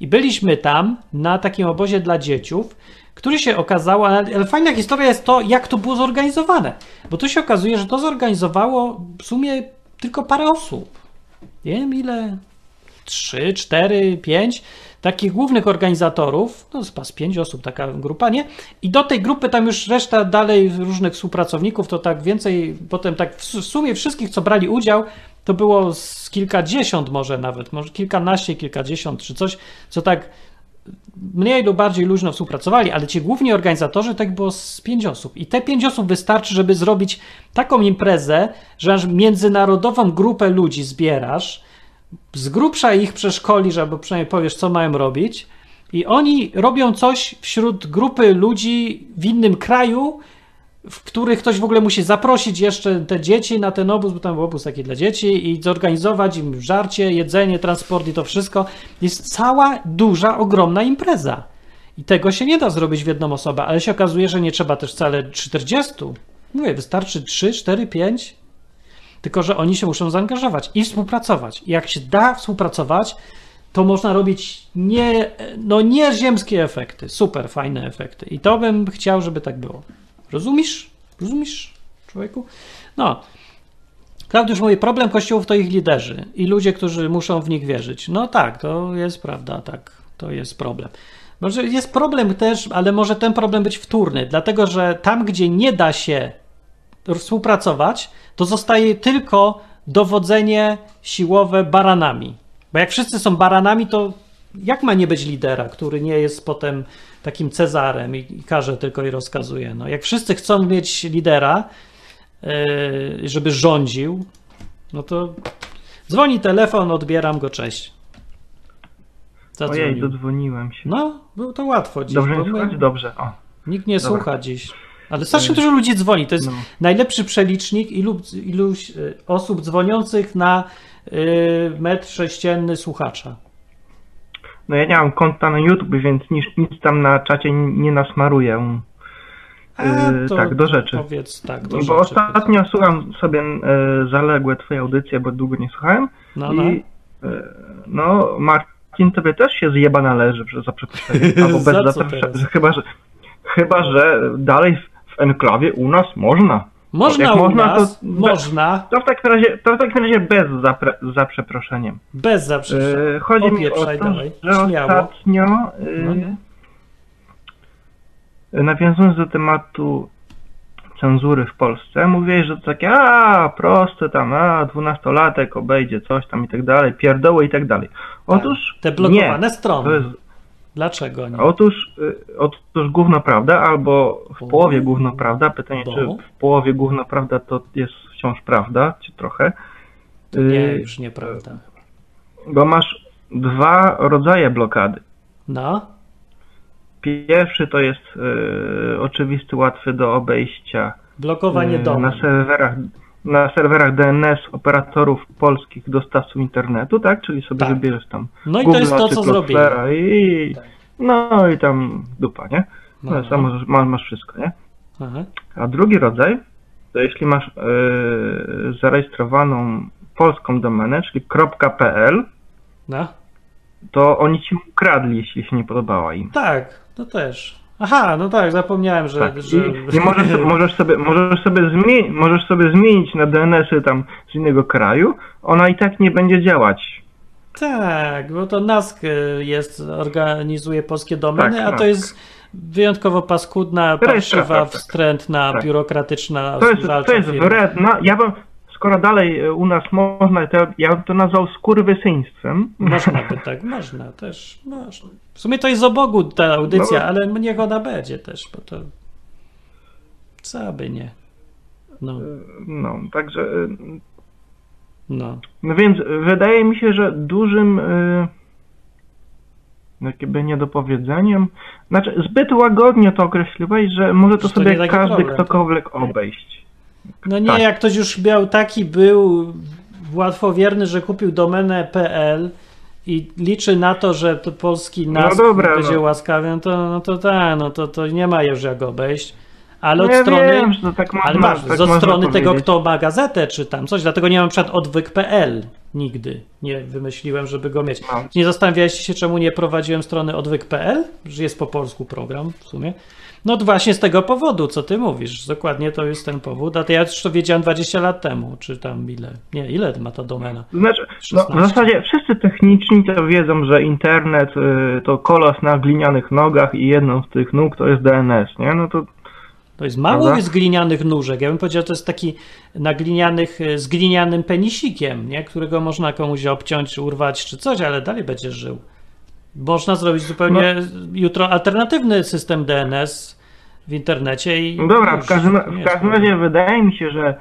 I byliśmy tam na takim obozie dla dzieciów, który się okazało, ale fajna historia jest to, jak to było zorganizowane. Bo tu się okazuje, że to zorganizowało w sumie tylko parę osób. Nie wiem ile, trzy, cztery, pięć takich głównych organizatorów, no chyba z pięć osób taka grupa, nie? I do tej grupy tam już reszta dalej różnych współpracowników, to tak więcej, potem tak w sumie wszystkich, co brali udział, to było z kilkadziesiąt może nawet, może kilkanaście, kilkadziesiąt czy coś, co tak mniej lub bardziej luźno współpracowali, ale ci główni organizatorzy tak było z pięć osób. I te pięć osób wystarczy, żeby zrobić taką imprezę, że aż międzynarodową grupę ludzi zbierasz, z grubsza ich przeszkolisz, albo przynajmniej powiesz, co mają robić i oni robią coś wśród grupy ludzi w innym kraju, w których ktoś w ogóle musi zaprosić jeszcze te dzieci na ten obóz, bo tam był obóz taki dla dzieci i zorganizować im żarcie, jedzenie, transport i to wszystko. Jest cała duża, ogromna impreza. I tego się nie da zrobić w jedną osobę, ale się okazuje, że nie trzeba też wcale czterdziestu. Mówię, wystarczy trzy, cztery, pięć. Tylko że oni się muszą zaangażować i współpracować. I jak się da współpracować, to można robić nie, no nieziemskie efekty, super fajne efekty. I to bym chciał, żeby tak było. Rozumiesz? Rozumiesz, człowieku? No. Klaudiusz mówi, problem kościołów to ich liderzy i ludzie, którzy muszą w nich wierzyć. No tak, to jest prawda, tak, to jest problem. Może jest problem też, ale może ten problem być wtórny, dlatego że tam, gdzie nie da się współpracować, to zostaje tylko dowodzenie siłowe baranami. Bo jak wszyscy są baranami, to jak ma nie być lidera, który nie jest potem takim Cezarem i każe tylko i rozkazuje? No, jak wszyscy chcą mieć lidera, yy, żeby rządził, no to dzwoni telefon, odbieram go, cześć. Zadzwonił. Ojej, dodzwoniłem się. No, było to łatwo dziś. Dobrze, my... Dobrze. O. Nikt nie Dobra. słucha dziś. Ale strasznie dużo ludzi dzwoni. To jest no. najlepszy przelicznik ilu, ilu osób dzwoniących na yy, metr sześcienny słuchacza. No ja nie mam konta na YouTube, więc nic, nic tam na czacie nie nasmaruję. Yy, to tak, do rzeczy. Powiedz tak, do bo rzeczy. Ostatnio tak. Słucham sobie yy, zaległe twoje audycje, bo długo nie słuchałem. No, no. I yy, no, Marcin, tobie też się zjeba należy za przeproszenie. Albo bez za zaproszenia. Chyba że, chyba, że dalej w, w enklawie u nas można. Można u można, nas, to, można. To w takim razie, to w takim razie bez za, za przeproszeniem. Bez za przeproszeniem. Yy, chodzi mi o to, dalej. że Śmiało. ostatnio, yy, no nawiązując do tematu cenzury w Polsce, mówiłeś, że to takie a, proste tam, a, dwunastolatek obejdzie coś tam i tak dalej, pierdoły i tak dalej. Otóż tak, te blokowane nie, strony. Jest, Dlaczego nie? Otóż, y, otóż gówno prawda, albo w bo, połowie gówno prawda. Pytanie, bo? czy w połowie gówno prawda to jest wciąż prawda, czy trochę. To nie, y, już nieprawda. Bo masz dwa rodzaje blokady. No. Pierwszy to jest y, oczywisty, łatwy do obejścia. Blokowanie y, domen. Na serwerach, na serwerach D N S operatorów polskich dostawców internetu, tak? Czyli sobie tak. wybierzesz tam no i Google, to jest to, co zrobiłem. I, tak. No i tam dupa, nie? No, no. Masz, masz wszystko, nie? Aha. A drugi rodzaj, to jeśli masz yy, zarejestrowaną polską domenę, czyli .pl, no. to oni ci ukradli, jeśli się nie podobała im. Tak, to też. Aha, no tak, zapomniałem, że... Tak. że... I, i możesz, możesz, sobie, możesz, sobie zmieni, możesz sobie zmienić na D N S-y tam z innego kraju, ona i tak nie będzie działać. Tak, bo to N A S K jest, organizuje polskie domeny, tak, a to jest wyjątkowo paskudna, parszywa, wstrętna, tak, biurokratyczna... To jest, to jest wredna, ja bym... Skoro dalej u nas można, to ja bym to nazwał skurwysyństwem. Można by tak, można też, można. W sumie to jest z obogu ta audycja, no, ale niech ona będzie też, bo to co by nie. No, no także... No. No więc wydaje mi się, że dużym yy, jakby niedopowiedzeniem, znaczy zbyt łagodnie to określiłeś, że może to, to sobie każdy ktokolwiek obejść. No nie, tak. Jak ktoś już miał taki, był łatwowierny, że kupił domenę .pl i liczy na to, że to polski N A S K no dobra, będzie no. łaskawy, no to, no to tak, no to, to nie ma już jak obejść. Ale od ja strony, wiem, że tak można, ale masz, tak z od strony tego, kto ma gazetę czy tam coś, dlatego nie mam na przykład odwyk kropka p l nigdy. Nie wymyśliłem, żeby go mieć. No. Nie zastanawialiście się, czemu nie prowadziłem strony odwyk kropka p l, że jest po polsku program w sumie. No właśnie z tego powodu, co ty mówisz. Dokładnie to jest ten powód, a to ja już to wiedziałem dwadzieścia lat temu, czy tam ile, nie, ile ma ta domena? Znaczy, no, w zasadzie wszyscy techniczni to wiedzą, że internet y, to kolos na glinianych nogach i jedną z tych nóg to jest D N S, nie? No to... To jest mało jest glinianych nóżek. Ja bym powiedział, to jest taki na glinianych, z glinianym penisikiem, nie? Którego można komuś obciąć, urwać czy coś, ale dalej będzie żył. Można zrobić zupełnie no. jutro alternatywny system D N S w internecie i... No dobra, w każdym, w każdym razie wydaje mi się, że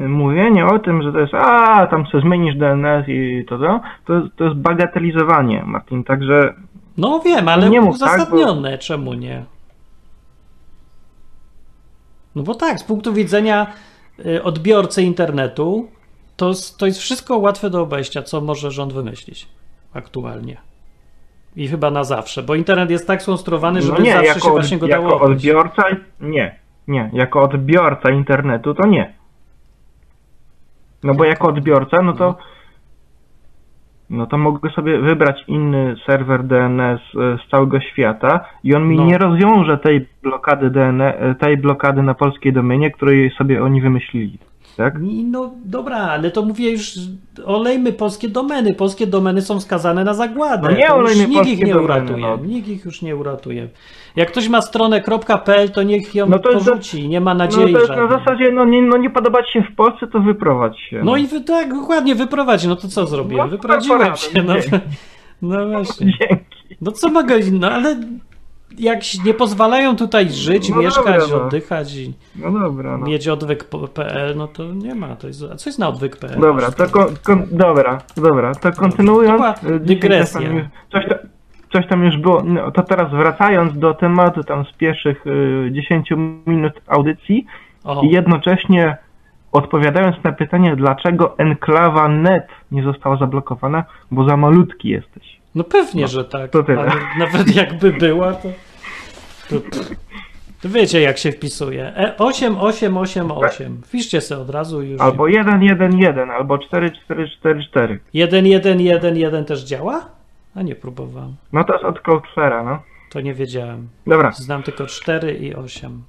yy, mówienie o tym, że to jest a, tam sobie zmienisz D N S i to to, to, to jest bagatelizowanie, Martin, także... No wiem, ale nie mów, uzasadnione, tak, bo... czemu nie? No bo tak, z punktu widzenia odbiorcy internetu to, to jest wszystko łatwe do obejścia, co może rząd wymyślić aktualnie. I chyba na zawsze, bo internet jest tak skonstruowany, że no nie, zawsze jako, się właśnie go dało jako odbiorca, nie, nie, jako odbiorca internetu to nie. No bo jako odbiorca, no to no to mogę sobie wybrać inny serwer D N S z całego świata i on mi no. nie rozwiąże tej blokady D N S, tej blokady na polskiej domenie, której sobie oni wymyślili. Tak? No dobra, ale to mówię już, olejmy polskie domeny. Polskie domeny są skazane na zagładę. No nie, olejmy nikt polskie ich nie domeny, uratuje. No. Nikt ich już nie uratuje. Jak ktoś ma stronę .pl, to niech ją no to porzuci. Za... Nie ma nadziei. No to jest na zasadzie, no nie, no nie podobać się w Polsce, to wyprowadź się. No, no i wy, tak, dokładnie, wyprowadź. No to co zrobiłem? No, Wyprowadziłem się. No, no właśnie. Dzięki. No co mogę, no ale... Jak nie pozwalają tutaj żyć, no mieszkać, dobra, oddychać i no dobra, no. mieć odwyk kropka p l, no to nie ma. To jest, a co jest na odwyk kropka p l? Dobra, to kon, kon, dobra, dobra, to kontynuując. To była dygresja. Tam już, coś, tam, coś tam już było. No, to teraz wracając do tematu tam z pierwszych y, dziesięciu minut audycji o. i jednocześnie odpowiadając na pytanie, dlaczego enklawa net nie została zablokowana, bo za malutki jesteś. No pewnie, no, że tak. To tyle. Nawet jakby była, to, to, to wiecie, jak się wpisuje. E, osiem osiem osiem osiem. Wpiszcie sobie od razu już. Albo jeden jeden jeden, albo cztery cztery cztery cztery. jeden jeden jeden jeden też działa? A nie próbowałem. No to jest od Cloudflare'a, no. To nie wiedziałem. Dobra. Znam tylko cztery i osiem.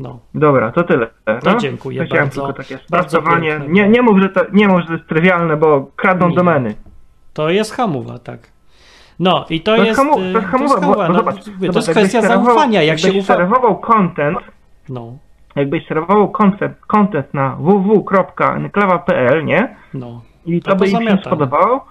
No. Dobra, to tyle. No, no dziękuję to bardzo. Tylko takie bardzo nie, nie mów, że to, nie mów, że to jest trywialne, bo kradną nie. domeny. To jest hamuwa, tak. No i to, to jest... Hamu, to jest hamuwa, to jest, bo, no, zobacz, no, to jest kwestia zaufania. Jak się ufa... serwował content, no. jakbyś serwował content, content na w w w kropka enklawa kropka p l, nie? No. I to, to by im się spodobało.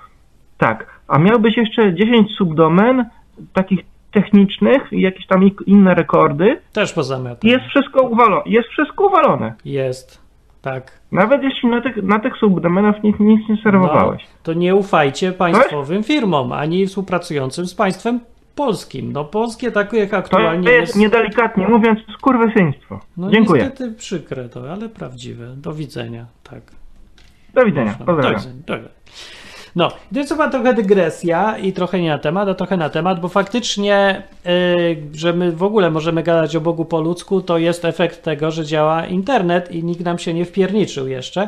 Tak. A miałbyś jeszcze dziesięć subdomen takich technicznych i jakieś tam inne rekordy. Też pozamiatane. Jest wszystko uwalone. Jest wszystko uwalone. Jest. Tak. Nawet jeśli na tych, na tych subdomenach nic, nic nie serwowałeś. No, to nie ufajcie państwowym firmom, ani współpracującym z państwem polskim. No polskie takie jak aktualnie to jest, jest... niedelikatnie mówiąc, skurwysyństwo. No, dziękuję. Niestety przykre to, ale prawdziwe. Do widzenia. Tak. Do widzenia. Pozdrawiam. Do widzenia. Do widzenia. No, więc chyba trochę dygresja i trochę nie na temat, a trochę na temat, bo faktycznie, yy, że my w ogóle możemy gadać o Bogu po ludzku, to jest efekt tego, że działa internet i nikt nam się nie wpierniczył jeszcze,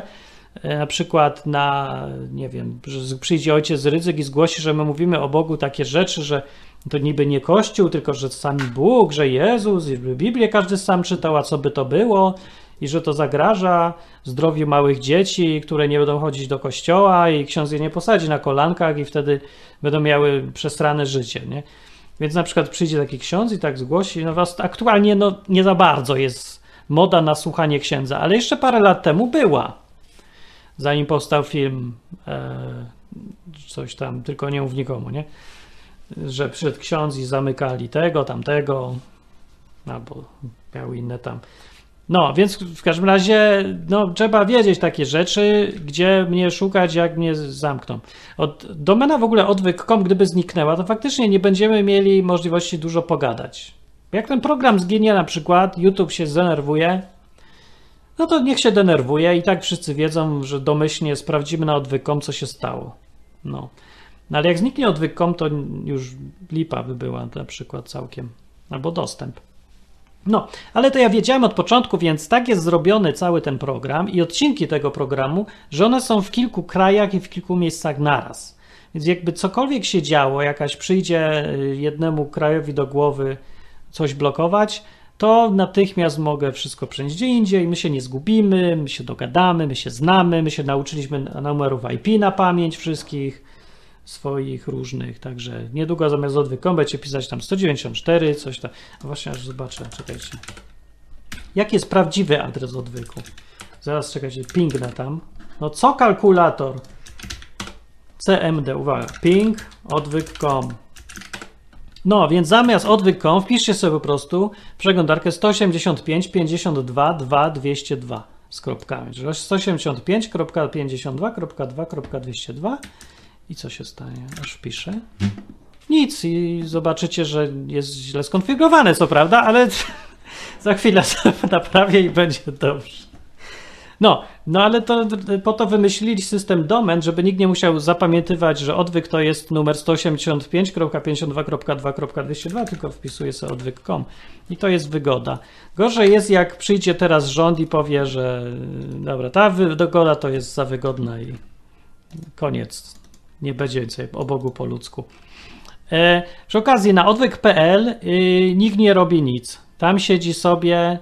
na przykład na, nie wiem, przyjdzie ojciec Rydzyk i zgłosi, że my mówimy o Bogu takie rzeczy, że to niby nie Kościół, tylko że sami Bóg, że Jezus, i Biblię każdy sam czytał, a co by to było, i że to zagraża zdrowiu małych dzieci, które nie będą chodzić do kościoła i ksiądz je nie posadzi na kolankach i wtedy będą miały przesrane życie, nie? Więc na przykład przyjdzie taki ksiądz i tak zgłosi, no was aktualnie no, nie za bardzo jest moda na słuchanie księdza, ale jeszcze parę lat temu była, zanim powstał film e, coś tam, tylko nie mów nikomu, nie? Że przyszedł ksiądz i zamykali tego, tamtego, albo miał inne tam. No, więc w każdym razie no, trzeba wiedzieć takie rzeczy, gdzie mnie szukać, jak mnie zamkną. Od, domena w ogóle odwyk kropka com, gdyby zniknęła, to faktycznie nie będziemy mieli możliwości dużo pogadać. Jak ten program zginie na przykład, YouTube się zdenerwuje, no to niech się denerwuje i tak wszyscy wiedzą, że domyślnie sprawdzimy na odwyk kropka com, co się stało. No, no ale jak zniknie odwyk kropka com, to już lipa by była na przykład całkiem, albo dostęp. No, ale to ja wiedziałem od początku, więc tak jest zrobiony cały ten program i odcinki tego programu, że one są w kilku krajach i w kilku miejscach naraz. Więc jakby cokolwiek się działo, jakaś przyjdzie jednemu krajowi do głowy coś blokować, to natychmiast mogę wszystko przenieść gdzie indziej, my się nie zgubimy, my się dogadamy, my się znamy, my się nauczyliśmy numerów I P na pamięć wszystkich swoich różnych, także niedługo zamiast odwyk kropka com będzie pisać tam sto dziewięćdziesiąt cztery, coś tam. A właśnie aż zobaczę, czekajcie. Jaki jest prawdziwy adres odwyku? Zaraz czekajcie, pingnę tam. No co kalkulator? C M D, uwaga, ping odwyk kropka com. No więc zamiast odwyk kropka com wpiszcie sobie po prostu przeglądarkę sto osiemdziesiąt pięć pięćdziesiąt dwa dwa dwieście dwa z kropkami. sto osiemdziesiąt pięć pięćdziesiąt dwa dwa dwieście dwa. I co się stanie? Aż wpiszę. Nic i zobaczycie, że jest źle skonfigurowane, co prawda, ale za chwilę naprawię i będzie dobrze. No, no ale to po to wymyślili system domen, żeby nikt nie musiał zapamiętywać, że odwyk to jest numer sto osiemdziesiąt pięć pięćdziesiąt dwa dwa dwieście dwa, tylko wpisuje sobie odwyk kropka com i to jest wygoda. Gorzej jest, jak przyjdzie teraz rząd i powie, że dobra, ta wygoda to jest za wygodna i koniec. Nie będzie więcej o Bogu po ludzku. E, przy okazji na odwyk kropka pl y, nikt nie robi nic. Tam siedzi sobie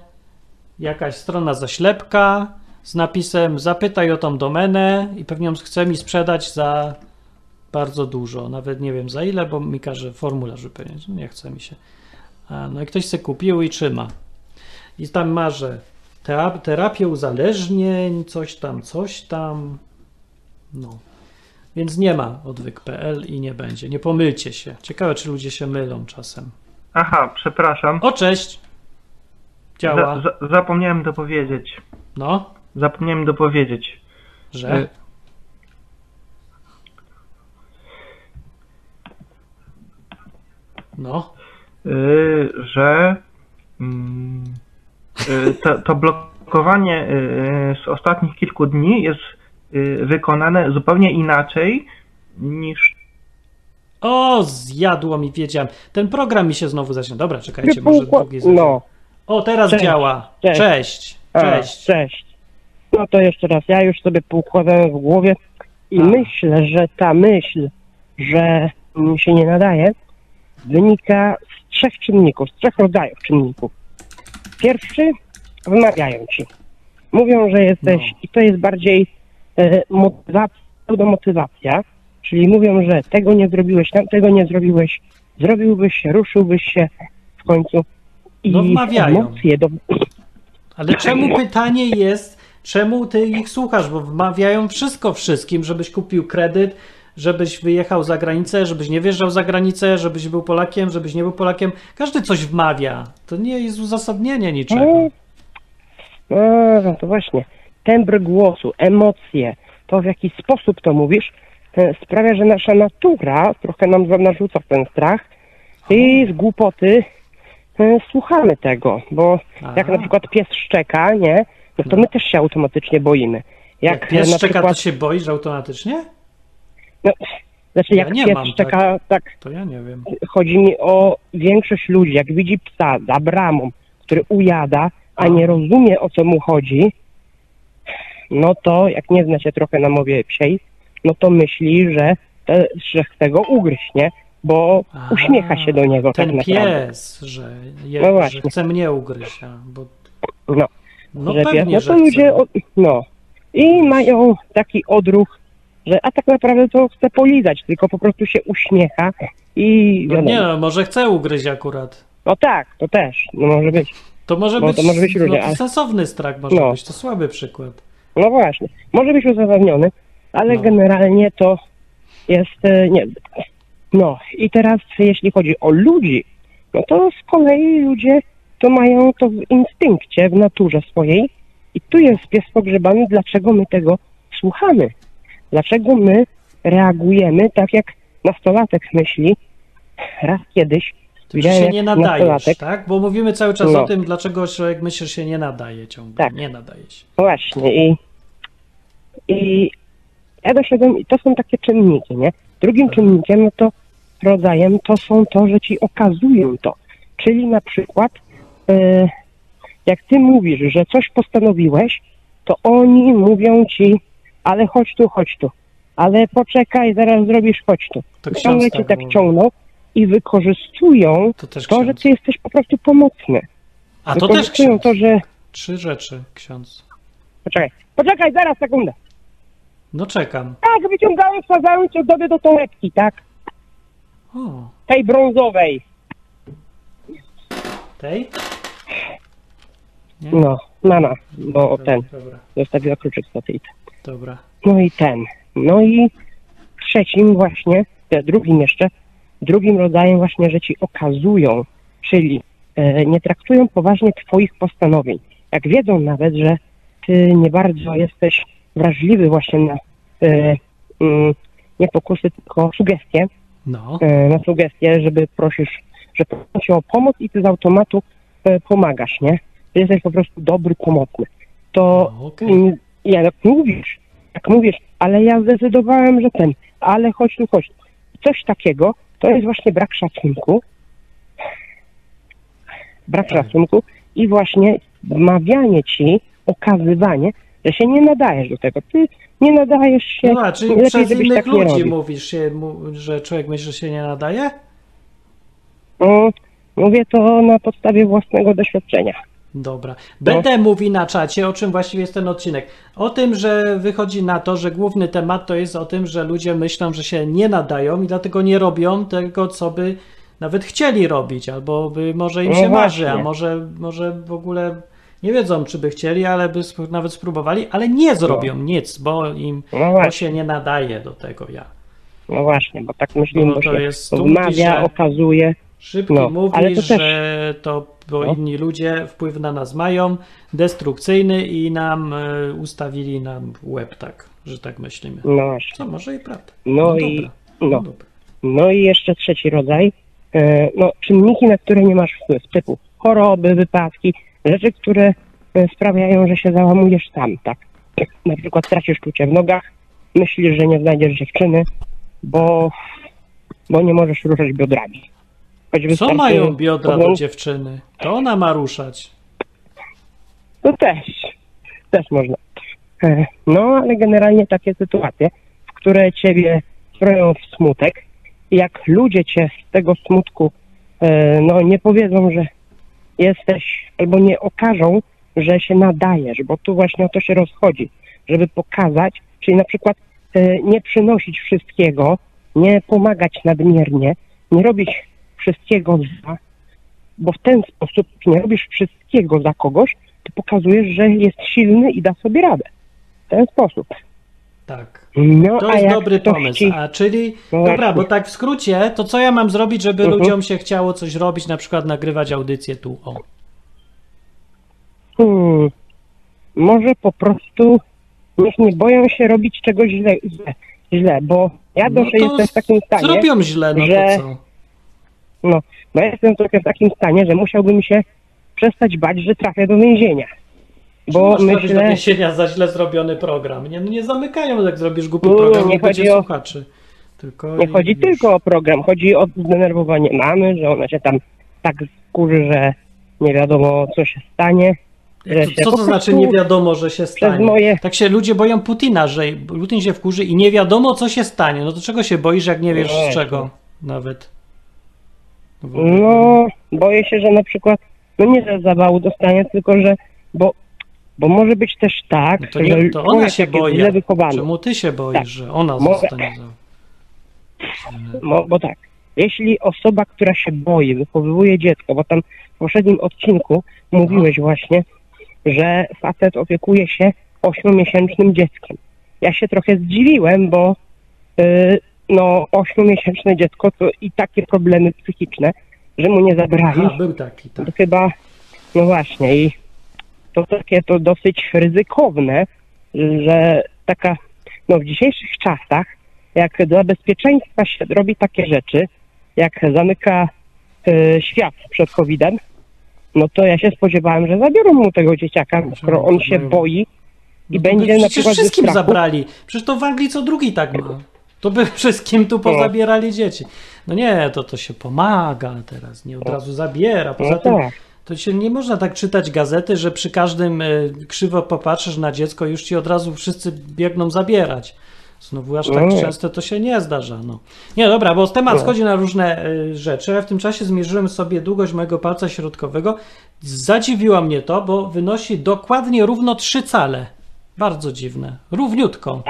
jakaś strona zaślepka z napisem zapytaj o tą domenę i pewnie chce mi sprzedać za bardzo dużo. Nawet nie wiem za ile, bo mi każe formularz wypełnić. Nie chce mi się. A, no i ktoś se kupił i trzyma. I tam ma, że terapię uzależnień, coś tam, coś tam. No. Więc nie ma odwyk kropka pl i nie będzie. Nie pomylcie się. Ciekawe, czy ludzie się mylą czasem. Aha, przepraszam. O, cześć. Działa. Za, za, zapomniałem dopowiedzieć. No? Zapomniałem dopowiedzieć. Że? Y no? Y że y to, to blokowanie y z ostatnich kilku dni jest wykonane zupełnie inaczej niż... O, zjadło mi, wiedziałem. Ten program mi się znowu zaczyna. Dobra, czekajcie, może drugi zacznie. No. O, teraz cześć. Działa. Cześć. Cześć. Cześć. A, cześć. No to jeszcze raz, ja już sobie poukładałem w głowie i A. myślę, że ta myśl, że się nie nadaje, wynika z trzech czynników, z trzech rodzajów czynników. Pierwszy, wymawiają ci. Mówią, że jesteś, no. I to jest bardziej motywacja, pseudomotywacja, czyli mówią, że tego nie zrobiłeś, tamtego nie zrobiłeś, zrobiłbyś się, ruszyłbyś się w końcu. I no wmawiają. Emocje do... Ale czemu pytanie jest, czemu ty ich słuchasz, bo wmawiają wszystko wszystkim, żebyś kupił kredyt, żebyś wyjechał za granicę, żebyś nie wjeżdżał za granicę, żebyś był Polakiem, żebyś nie był Polakiem. Każdy coś wmawia. To nie jest uzasadnienie niczego. No to właśnie. Tembr głosu, emocje, to w jaki sposób to mówisz, sprawia, że nasza natura trochę nam narzuca w ten strach i z głupoty słuchamy tego, bo Aha. jak na przykład pies szczeka, nie, no to my też się automatycznie boimy. Jak, jak pies na szczeka, przykład... to się boisz automatycznie? No, znaczy jak ja pies mam, szczeka, tak, tak to ja nie wiem. Chodzi mi o większość ludzi, jak widzi psa za bramą, który ujada, a, a nie rozumie, o co mu chodzi, no to jak nie zna się trochę na mowie psiej, no to myśli, że, te, że chce go ugryźć, nie? Bo aha, uśmiecha się do niego ten tak naprawdę. Pies, że, je, no właśnie, że chce mnie ugryźć, bo... No, no że pewnie, pies, no to że ludzie, o, no i mają taki odruch, że a tak naprawdę to chce polizać, tylko po prostu się uśmiecha i... No nie, no, może chce ugryźć akurat. No tak, to też, no może być. To może no, być, to może być różnie, no, ale... sensowny strach może no. być, to słaby przykład. No właśnie, może być uzasadniony, ale no. generalnie to jest... nie. No i teraz jeśli chodzi o ludzi, no to z kolei ludzie to mają to w instynkcie, w naturze swojej i tu jest pies pogrzebany, dlaczego my tego słuchamy. Dlaczego my reagujemy tak, jak nastolatek myśli? Raz kiedyś ty widziałem, się nie nadajesz, tak? Bo mówimy cały czas no. o tym, dlaczego człowiek myśli, że się nie nadaje ciągle. Tak. Nie nadaje się. Właśnie. I, i ja doszedłem, i to są takie czynniki, nie? Drugim tak. czynnikiem, no to rodzajem, to są to, że ci okazują to. Czyli na przykład, yy, jak ty mówisz, że coś postanowiłeś, to oni mówią ci, ale chodź tu, chodź tu, ale poczekaj, zaraz zrobisz, chodź tu. Ciągle cię tak ciągną i wykorzystują to, to że ty jesteś po prostu pomocny. A to też ksiądz. To, że... Trzy rzeczy, ksiądz. Poczekaj, poczekaj, zaraz, sekundę. No czekam. Tak, wyciągałem, wsadzałem cię do do torebki, tak? O. Tej brązowej. Tej? Nie? No, mama, bo no, dobra, ten dobra. zostawiła kluczyk z tej. Dobra. No i ten. No i trzecim właśnie, drugim jeszcze, drugim rodzajem właśnie, że ci okazują, czyli e, nie traktują poważnie twoich postanowień. Jak wiedzą nawet, że ty nie bardzo jesteś wrażliwy właśnie na e, e, nie pokusy, tylko sugestie. No. E, na sugestie, żeby prosisz, że prosisz o pomoc i ty z automatu e, pomagasz, nie? Ty jesteś po prostu dobry, pomocny. To... No, okay. Ja tak mówisz, tak mówisz, ale ja zdecydowałem, że ten, ale chodź tu, chodź. Coś takiego, to jest właśnie brak szacunku, brak szacunku i właśnie wmawianie ci, okazywanie, że się nie nadajesz do tego. Ty nie nadajesz się. No, a czyli lepiej, przez innych tak ludzi mówisz, się, że człowiek myśli, że się nie nadaje? No, mówię to na podstawie własnego doświadczenia. Dobra. B D no. mówi na czacie, o czym właściwie jest ten odcinek. O tym, że wychodzi na to, że główny temat to jest o tym, że ludzie myślą, że się nie nadają i dlatego nie robią tego, co by nawet chcieli robić, albo by może im no się właśnie. marzy, a może, może w ogóle nie wiedzą, czy by chcieli, ale by sp- nawet spróbowali, ale nie zrobią no. nic, bo im no to się nie nadaje do tego ja. No właśnie, bo tak myślimy, no bo to jest to wmawia, że... okazuje... Szybki no, mówi, ale to też... że to bo no. inni ludzie wpływ na nas mają destrukcyjny i nam y, ustawili nam łeb tak, że tak myślimy. No właśnie. Co może i prawda. No, no, i, no. No, no i jeszcze trzeci rodzaj. E, no, czynniki, na które nie masz wpływu, typu choroby, wypadki, rzeczy, które sprawiają, że się załamujesz sam, tak. Na przykład tracisz czucie w nogach, myślisz, że nie znajdziesz dziewczyny, bo, bo nie możesz ruszać biodrami. Co mają biodra do dziewczyny? To ona ma ruszać. No też. Też można. No, ale generalnie takie sytuacje, w które ciebie stroją w smutek i jak ludzie cię z tego smutku no, nie powiedzą, że jesteś, albo nie okażą, że się nadajesz, bo tu właśnie o to się rozchodzi, żeby pokazać, czyli na przykład nie przynosić wszystkiego, nie pomagać nadmiernie, nie robić wszystkiego za, bo w ten sposób nie robisz wszystkiego za kogoś, to pokazujesz, że jest silny i da sobie radę. W ten sposób. Tak. No, to jest dobry pomysł. Ci... A czyli, no dobra, bo tak w skrócie, to co ja mam zrobić, żeby mhm. ludziom się chciało coś robić, na przykład nagrywać audycję tu, o? Hmm. Może po prostu niech nie boją się robić czegoś źle, źle, źle bo ja no doszedłem jestem w takim stanie, zrobią źle, no że... to co? No, bo ja jestem trochę w takim stanie, że musiałbym się przestać bać, że trafię do więzienia. Bo myślę... trafić do więzienia za źle zrobiony program. Nie, no nie zamykają, jak zrobisz głupi program, nie chodzi o słuchaczy. Tylko nie chodzi już... tylko o program, chodzi o zdenerwowanie mamy, że ona się tam tak skurzy, że nie wiadomo, co się stanie. Co to znaczy nie wiadomo, że się stanie? Moje... Tak się ludzie boją Putina, że Putin się wkurzy i nie wiadomo, co się stanie. No to czego się boisz, jak nie wiesz nie. z czego nawet? No, boję się, że na przykład, no nie, że zawału dostanie, tylko że, bo, bo może być też tak, no to nie, że to ona się boi. Czemu ty się boisz, tak, że ona może... zostanie? Bo, bo tak, jeśli osoba, która się boi, wychowuje dziecko, bo tam w poprzednim odcinku mówiłeś właśnie, że facet opiekuje się ośmiomiesięcznym dzieckiem. Ja się trochę zdziwiłem, bo yy, no ośmiomiesięczne dziecko to i takie problemy psychiczne, że mu nie zabrali. Aha, był taki, tak. To chyba, no właśnie, i to takie to dosyć ryzykowne, że taka, no w dzisiejszych czasach, jak dla bezpieczeństwa się robi takie rzeczy, jak zamyka y, świat przed kowidem, no to ja się spodziewałem, że zabiorą mu tego dzieciaka, skoro on się boi i no będzie na przykład wszystkim zabrali. Przecież to w Anglii co drugi tak ma. To by wszystkim tu pozabierali dzieci. No nie, to, to się pomaga teraz, nie od razu zabiera. Poza tym to się nie można tak czytać gazety, że przy każdym y, krzywo popatrzysz na dziecko, już ci od razu wszyscy biegną zabierać. Znowu aż tak często to się nie zdarza. No. Nie, dobra, bo temat schodzi na różne y, rzeczy. Ja w tym czasie zmierzyłem sobie długość mojego palca środkowego. Zadziwiło mnie to, bo wynosi dokładnie równo trzy cale. Bardzo dziwne. Równiutko.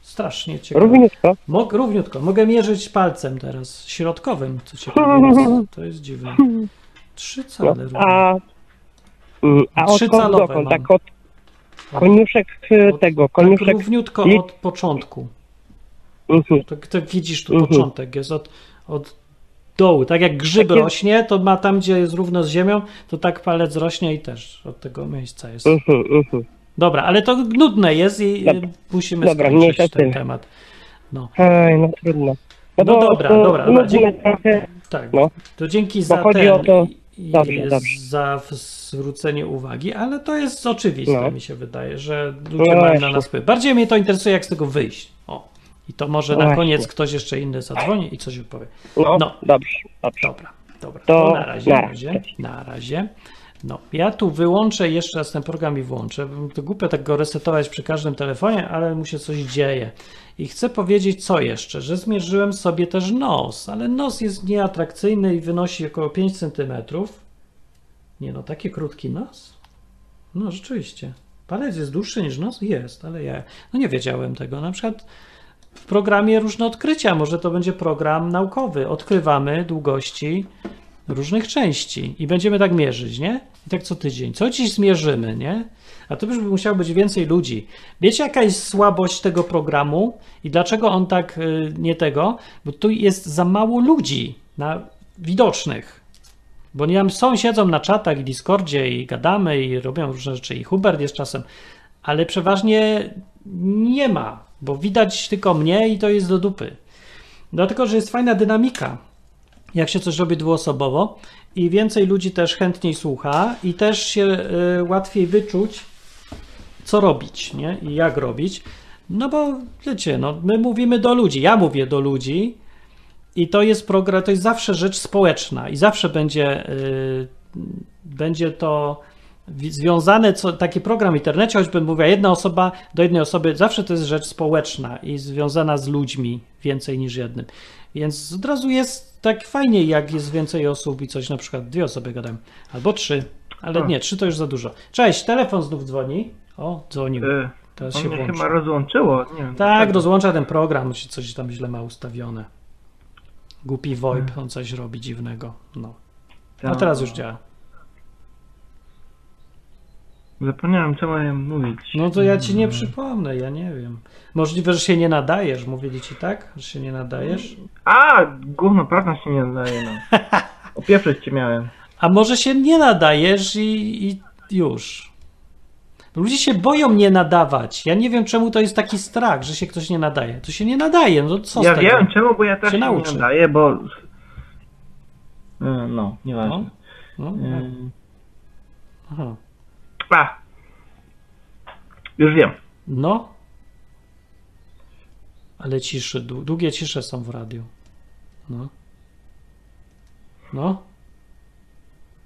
Strasznie ciekawe. Równiutko? Mog, równiutko. Mogę mierzyć palcem teraz środkowym, co ciekawe jest. To jest dziwne. Trzy cale równo. A, a od dokąd? Tak od... Koniuszek od, tego, koniuszek... Tak równiutko od początku. Uh-huh. Tak, tak widzisz tu uh-huh. początek, jest od, od dołu. Tak jak grzyb tak rośnie, to ma tam, gdzie jest równo z ziemią, to tak palec rośnie i też od tego miejsca jest. Uh-huh, uh-huh. Dobra, ale to nudne jest i dobra. musimy dobra, skończyć ten tyle. temat. No. Aj, no trudno. No, no bo, dobra, to, dobra. No, dzięki, tak, no. to dzięki za ten... To... Dobrze, dobrze. Za zwrócenie uwagi, ale to jest oczywiste, no. mi się wydaje, że ludzie no mają na nas wpływ. Bardziej mnie to interesuje, jak z tego wyjść. O. I to może no na właśnie. koniec ktoś jeszcze inny zadzwoni i coś opowie. No, no. Dobrze, dobrze. Dobra, dobra. To to na razie, na razie. Na razie. No, ja tu wyłączę jeszcze raz ten program i włączę. To głupio tak go resetować przy każdym telefonie, ale mu się coś dzieje. I chcę powiedzieć co jeszcze, że zmierzyłem sobie też nos, ale nos jest nieatrakcyjny i wynosi około pięć centymetrów. Nie no, taki krótki nos? No rzeczywiście. Palec jest dłuższy niż nos? Jest, ale ja no nie wiedziałem tego. Na przykład w programie różne odkrycia, może to będzie program naukowy. Odkrywamy długości różnych części i będziemy tak mierzyć, nie? I tak co tydzień. Co dziś zmierzymy, nie? A to już by musiało być więcej ludzi. Wiecie, jaka jest słabość tego programu i dlaczego on tak yy, nie tego? Bo tu jest za mało ludzi na, widocznych. Bo oni tam są, siedzą na czatach i Discordzie i gadamy i robią różne rzeczy. I Hubert jest czasem, ale przeważnie nie ma, bo widać tylko mnie i to jest do dupy. Dlatego, że jest fajna dynamika, jak się coś robi dwuosobowo i więcej ludzi też chętniej słucha i też się y, łatwiej wyczuć, co robić, nie? I jak robić, no bo wiecie, no, my mówimy do ludzi, ja mówię do ludzi i to jest program, to jest zawsze rzecz społeczna i zawsze będzie, y, będzie to związane, co, taki program w internecie, choćbym mówiła jedna osoba do jednej osoby, zawsze to jest rzecz społeczna i związana z ludźmi więcej niż jednym. Więc od razu jest tak fajnie, jak jest więcej osób i coś, na przykład dwie osoby gadają, albo trzy, ale A. nie, trzy to już za dużo. Cześć, telefon znów dzwoni. O, dzwonił. E, Teraz się włączy. Chyba rozłączyło. Nie wiem, tak, tak, rozłącza ten program, coś tam źle ma ustawione. Głupi VoIP, e. on coś robi dziwnego. No. A teraz już działa. Zapomniałem, co miałem mówić. No to ja ci nie przypomnę, ja nie wiem. Możliwe, że się nie nadajesz, mówili ci tak? Że się nie nadajesz? A, gówno, prawda się nie nadaje. No. Opieprzyć cię miałem. A może się nie nadajesz i, i już. Ludzie się boją nie nadawać. Ja nie wiem, czemu to jest taki strach, że się ktoś nie nadaje. To się nie nadaje, no co ja z tego? Ja wiem czemu, bo ja też się, się nie nadaję, bo... No, nieważne. No, no, y... Aha. A, już wiem. No. Ale ciszy, długie cisze są w radiu. No. No.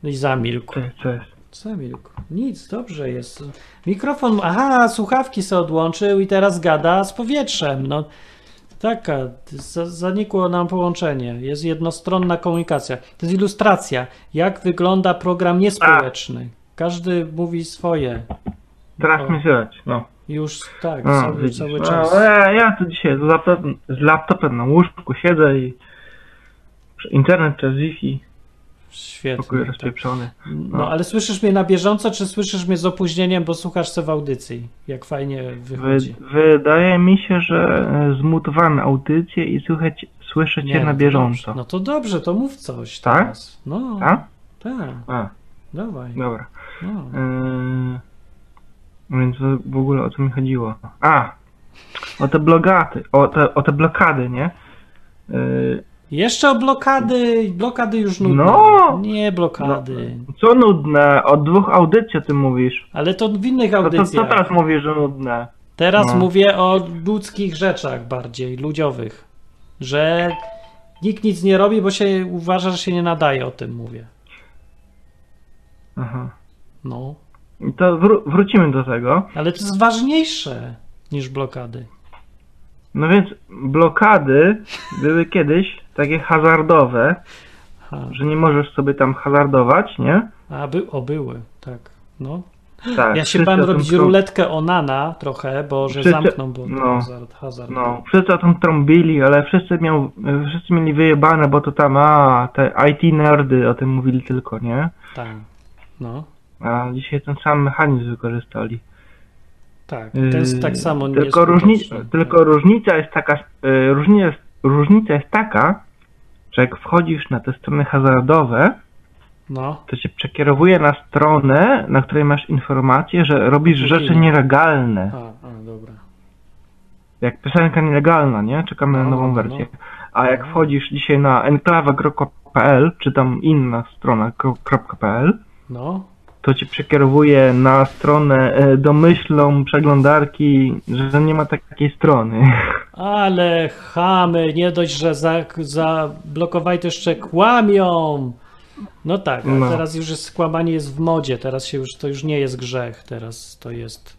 I zamilkł. Cześć, cześć. Zamilkł. nic, dobrze jest. Mikrofon, aha, słuchawki se odłączył i teraz gada z powietrzem. No, taka, zanikło nam połączenie, jest jednostronna komunikacja. To jest ilustracja, jak wygląda program niespołeczny. Każdy mówi swoje. Teraz mi słychać, no. Już tak, no, cały, cały czas. No, ja, ja tu dzisiaj z laptopem, z laptopem na łóżku siedzę i internet przez Wi-Fi. Świetnie. Tak. No. No ale słyszysz mnie na bieżąco, czy słyszysz mnie z opóźnieniem, bo słuchasz se w audycji? Jak fajnie wychodzi. Wy, wydaje mi się, że zmutowałem audycję i słychać, słyszę cię na bieżąco. Dobrze. No to dobrze, to mów coś teraz. Tak? No. Tak? Tak. Dawaj. Dobra. No. Y Więc w ogóle o co mi chodziło? A! O te blokady, o te, o te blokady, nie? Yy... Jeszcze o blokady, blokady już nudne. No! Nie blokady. No, co nudne? Od dwóch audycji o tym mówisz. Ale to w innych audycjach. To, to, co teraz mówisz, że nudne? Teraz no. mówię o ludzkich rzeczach bardziej, ludziowych. Że nikt nic nie robi, bo się uważa, że się nie nadaje, o tym mówię. Aha. No. To wró wrócimy do tego. Ale to jest ważniejsze niż blokady. No więc blokady były kiedyś takie hazardowe, ha. że nie możesz sobie tam hazardować, nie? A, by o, były, tak. No. Tak, ja się bałem robić trąb... ruletkę Onana trochę, bo że wszyscy... zamkną bo no, hazard, hazard. No, wszyscy o tym trąbili, ale wszyscy, miał, wszyscy mieli wyjebane, bo to tam, a, te I T nerdy o tym mówili tylko, nie? Tak, no. A dzisiaj ten sam mechanizm wykorzystali. Tak, to jest tak samo. Nie tylko jest różni proszę, tylko tak. różnica jest taka, różnica jest, różnica jest taka, że jak wchodzisz na te strony hazardowe, no. to cię przekierowuje na stronę, na której masz informację, że robisz Czyli. rzeczy nielegalne. A, a, dobra. Jak piosenka nielegalna, nie? Czekamy no, na nową wersję. No. A jak wchodzisz dzisiaj na enklawa kropka p l, czy tam inna strona .pl, no. to cię przekierowuje na stronę domyślną przeglądarki, że nie ma takiej strony. Ale chamy, nie dość, że zablokowali, za to jeszcze kłamią. No tak, a no. teraz już jest, kłamanie jest w modzie, teraz się już, to już nie jest grzech, teraz to jest,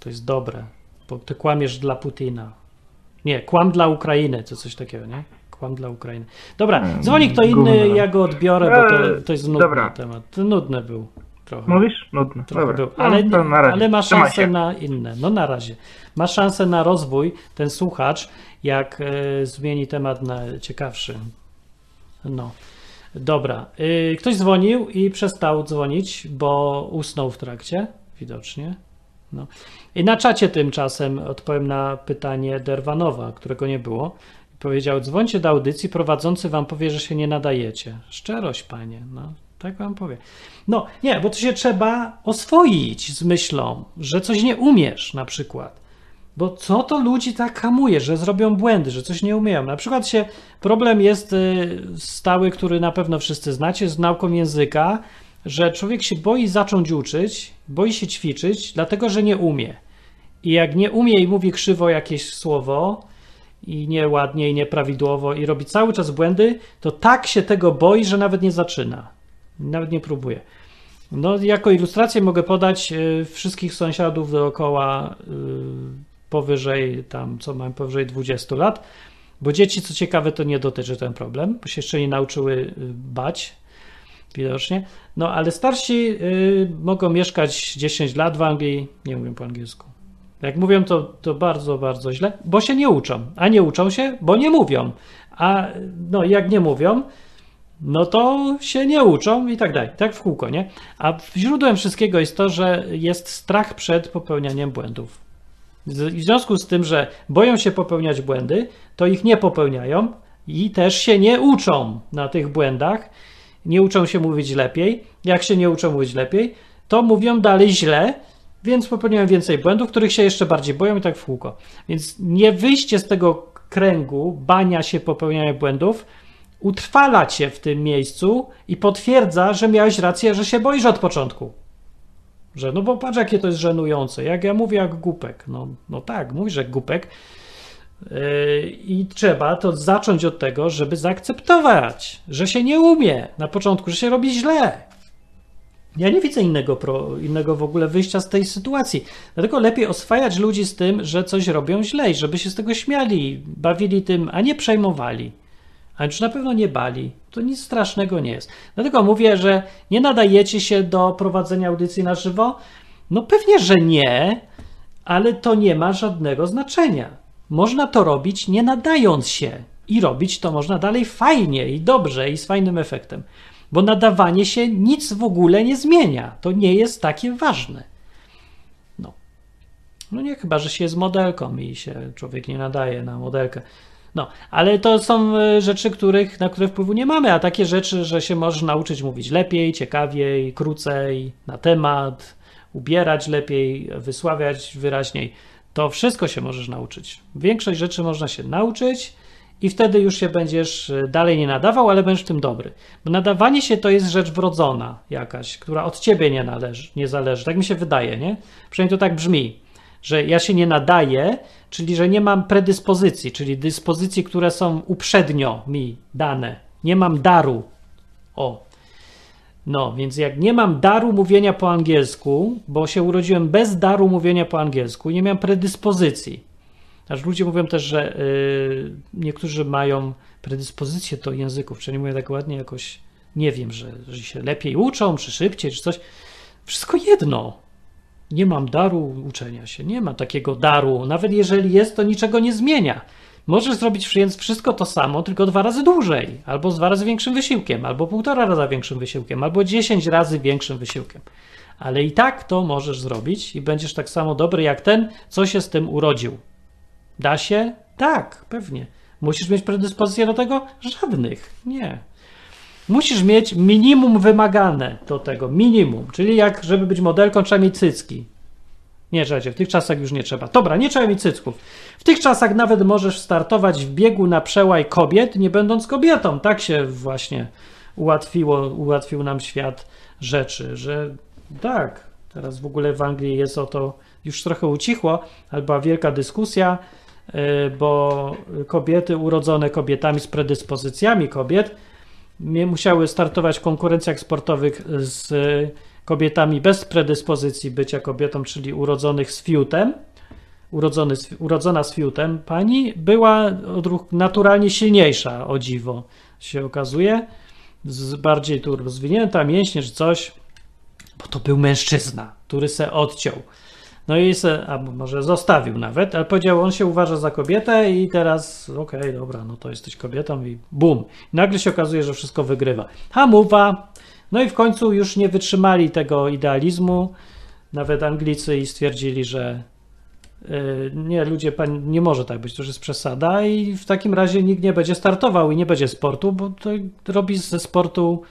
to jest dobre, bo ty kłamiesz dla Putina. Nie, kłam dla Ukrainy, to coś takiego, nie? Kłam dla Ukrainy. Dobra, dzwoni kto inny, ja go odbiorę, bo to, to jest nudny Dobra. temat, to nudny był. Trochę. Mówisz? Nudno. Dobra. Był. Ale, no, na razie. ale ma szansę na inne. No na razie. Ma szansę na rozwój ten słuchacz, jak y, zmieni temat na ciekawszy. No. Dobra. Y, ktoś dzwonił i przestał dzwonić, bo usnął w trakcie. Widocznie. No. I na czacie tymczasem odpowiem na pytanie Derwanowa, którego nie było. Powiedział, dzwońcie do audycji, prowadzący wam powie, że się nie nadajecie. Szczerość, panie. No. Tak wam powiem. No nie, bo to się trzeba oswoić z myślą, że coś nie umiesz na przykład. Bo co to ludzi tak hamuje, że zrobią błędy, że coś nie umieją. Na przykład się problem jest y, stały, który na pewno wszyscy znacie, z nauką języka, że człowiek się boi zacząć uczyć, boi się ćwiczyć, dlatego że nie umie. I jak nie umie i mówi krzywo jakieś słowo, i nieładnie, i nieprawidłowo, i robi cały czas błędy, to tak się tego boi, że nawet nie zaczyna. Nawet nie próbuję. No, jako ilustrację mogę podać y, wszystkich sąsiadów dookoła y, powyżej, tam co mam, powyżej dwudziestu lat, bo dzieci, co ciekawe, to nie dotyczy ten problem, bo się jeszcze nie nauczyły y, bać, widocznie. No, ale starsi y, mogą mieszkać dziesięć lat w Anglii, nie mówią po angielsku. Jak mówią, to, to bardzo, bardzo źle, bo się nie uczą, a nie uczą się, bo nie mówią. A no, jak nie mówią, no to się nie uczą i tak dalej, tak w kółko, nie? A źródłem wszystkiego jest to, że jest strach przed popełnianiem błędów. W związku z tym, że boją się popełniać błędy, to ich nie popełniają i też się nie uczą na tych błędach, nie uczą się mówić lepiej. Jak się nie uczą mówić lepiej, to mówią dalej źle, więc popełniają więcej błędów, których się jeszcze bardziej boją i tak w kółko. Więc nie wyjście z tego kręgu bania się popełniania błędów utrwala cię w tym miejscu i potwierdza, że miałeś rację, że się boisz od początku. Że no bo patrz, jakie to jest żenujące. Jak ja mówię jak głupek. No, no tak, mówisz jak głupek. Yy, I trzeba to zacząć od tego, żeby zaakceptować, że się nie umie na początku, że się robi źle. Ja nie widzę innego, pro, innego w ogóle wyjścia z tej sytuacji. Dlatego lepiej oswajać ludzi z tym, że coś robią źle i żeby się z tego śmiali, bawili tym, a nie przejmowali. A już na pewno nie bali. To nic strasznego nie jest. Dlatego mówię, że nie nadajecie się do prowadzenia audycji na żywo? No pewnie, że nie, ale to nie ma żadnego znaczenia. Można to robić nie nadając się i robić to można dalej fajnie i dobrze i z fajnym efektem. Bo nadawanie się nic w ogóle nie zmienia. To nie jest takie ważne. No, no nie, chyba że się jest modelką i się człowiek nie nadaje na modelkę. No, ale to są rzeczy, których, na które wpływu nie mamy, a takie rzeczy, że się możesz nauczyć mówić lepiej, ciekawiej, krócej, na temat, ubierać lepiej, wysławiać wyraźniej. To wszystko się możesz nauczyć. Większość rzeczy można się nauczyć i wtedy już się będziesz dalej nie nadawał, ale będziesz w tym dobry. Bo nadawanie się to jest rzecz wrodzona jakaś, która od ciebie nie, należy, nie zależy. Tak mi się wydaje, nie? Przynajmniej to tak brzmi, że ja się nie nadaję, czyli że nie mam predyspozycji, czyli dyspozycji, które są uprzednio mi dane. Nie mam daru. O. No, więc jak nie mam daru mówienia po angielsku, bo się urodziłem bez daru mówienia po angielsku, nie miałem predyspozycji. Aż ludzie mówią też, że yy, niektórzy mają predyspozycję do języków, czyli mówię tak ładnie jakoś, nie wiem, że, że się lepiej uczą, czy szybciej, czy coś. Wszystko jedno. Nie mam daru uczenia się, nie ma takiego daru. Nawet jeżeli jest, to niczego nie zmienia. Możesz zrobić więc wszystko to samo, tylko dwa razy dłużej, albo z dwa razy większym wysiłkiem, albo półtora raza większym wysiłkiem, albo dziesięć razy większym wysiłkiem. Ale i tak to możesz zrobić i będziesz tak samo dobry jak ten, co się z tym urodził. Da się? Tak, pewnie. Musisz mieć predyspozycję do tego? Żadnych. Nie. Musisz mieć minimum wymagane do tego. Minimum. Czyli jak, żeby być modelką, trzeba mieć cycki. Nie, żadzie, w tych czasach już nie trzeba. Dobra, nie trzeba mieć cycków. W tych czasach nawet możesz startować w biegu na przełaj kobiet, nie będąc kobietą. Tak się właśnie ułatwiło, ułatwił nam świat rzeczy, że tak. Teraz w ogóle w Anglii jest o to już trochę ucichło, ale była wielka dyskusja, bo kobiety urodzone kobietami z predyspozycjami kobiet nie musiały startować w konkurencjach sportowych z kobietami bez predyspozycji bycia kobietą, czyli urodzonych z fiutem. Urodzony, urodzona z fiutem pani była naturalnie silniejsza, o dziwo się okazuje, z bardziej tu rozwinięta mięśnie czy coś, bo to był mężczyzna, który se odciął. No i se, a może zostawił nawet, ale powiedział, on się uważa za kobietę i teraz, okej, okay, dobra, no to jesteś kobietą i bum. I nagle się okazuje, że wszystko wygrywa. Hamuwa. No i w końcu już nie wytrzymali tego idealizmu, nawet Anglicy, i stwierdzili, że yy, nie, ludzie, pan, nie może tak być, to już jest przesada i w takim razie nikt nie będzie startował i nie będzie sportu, bo to robi ze sportu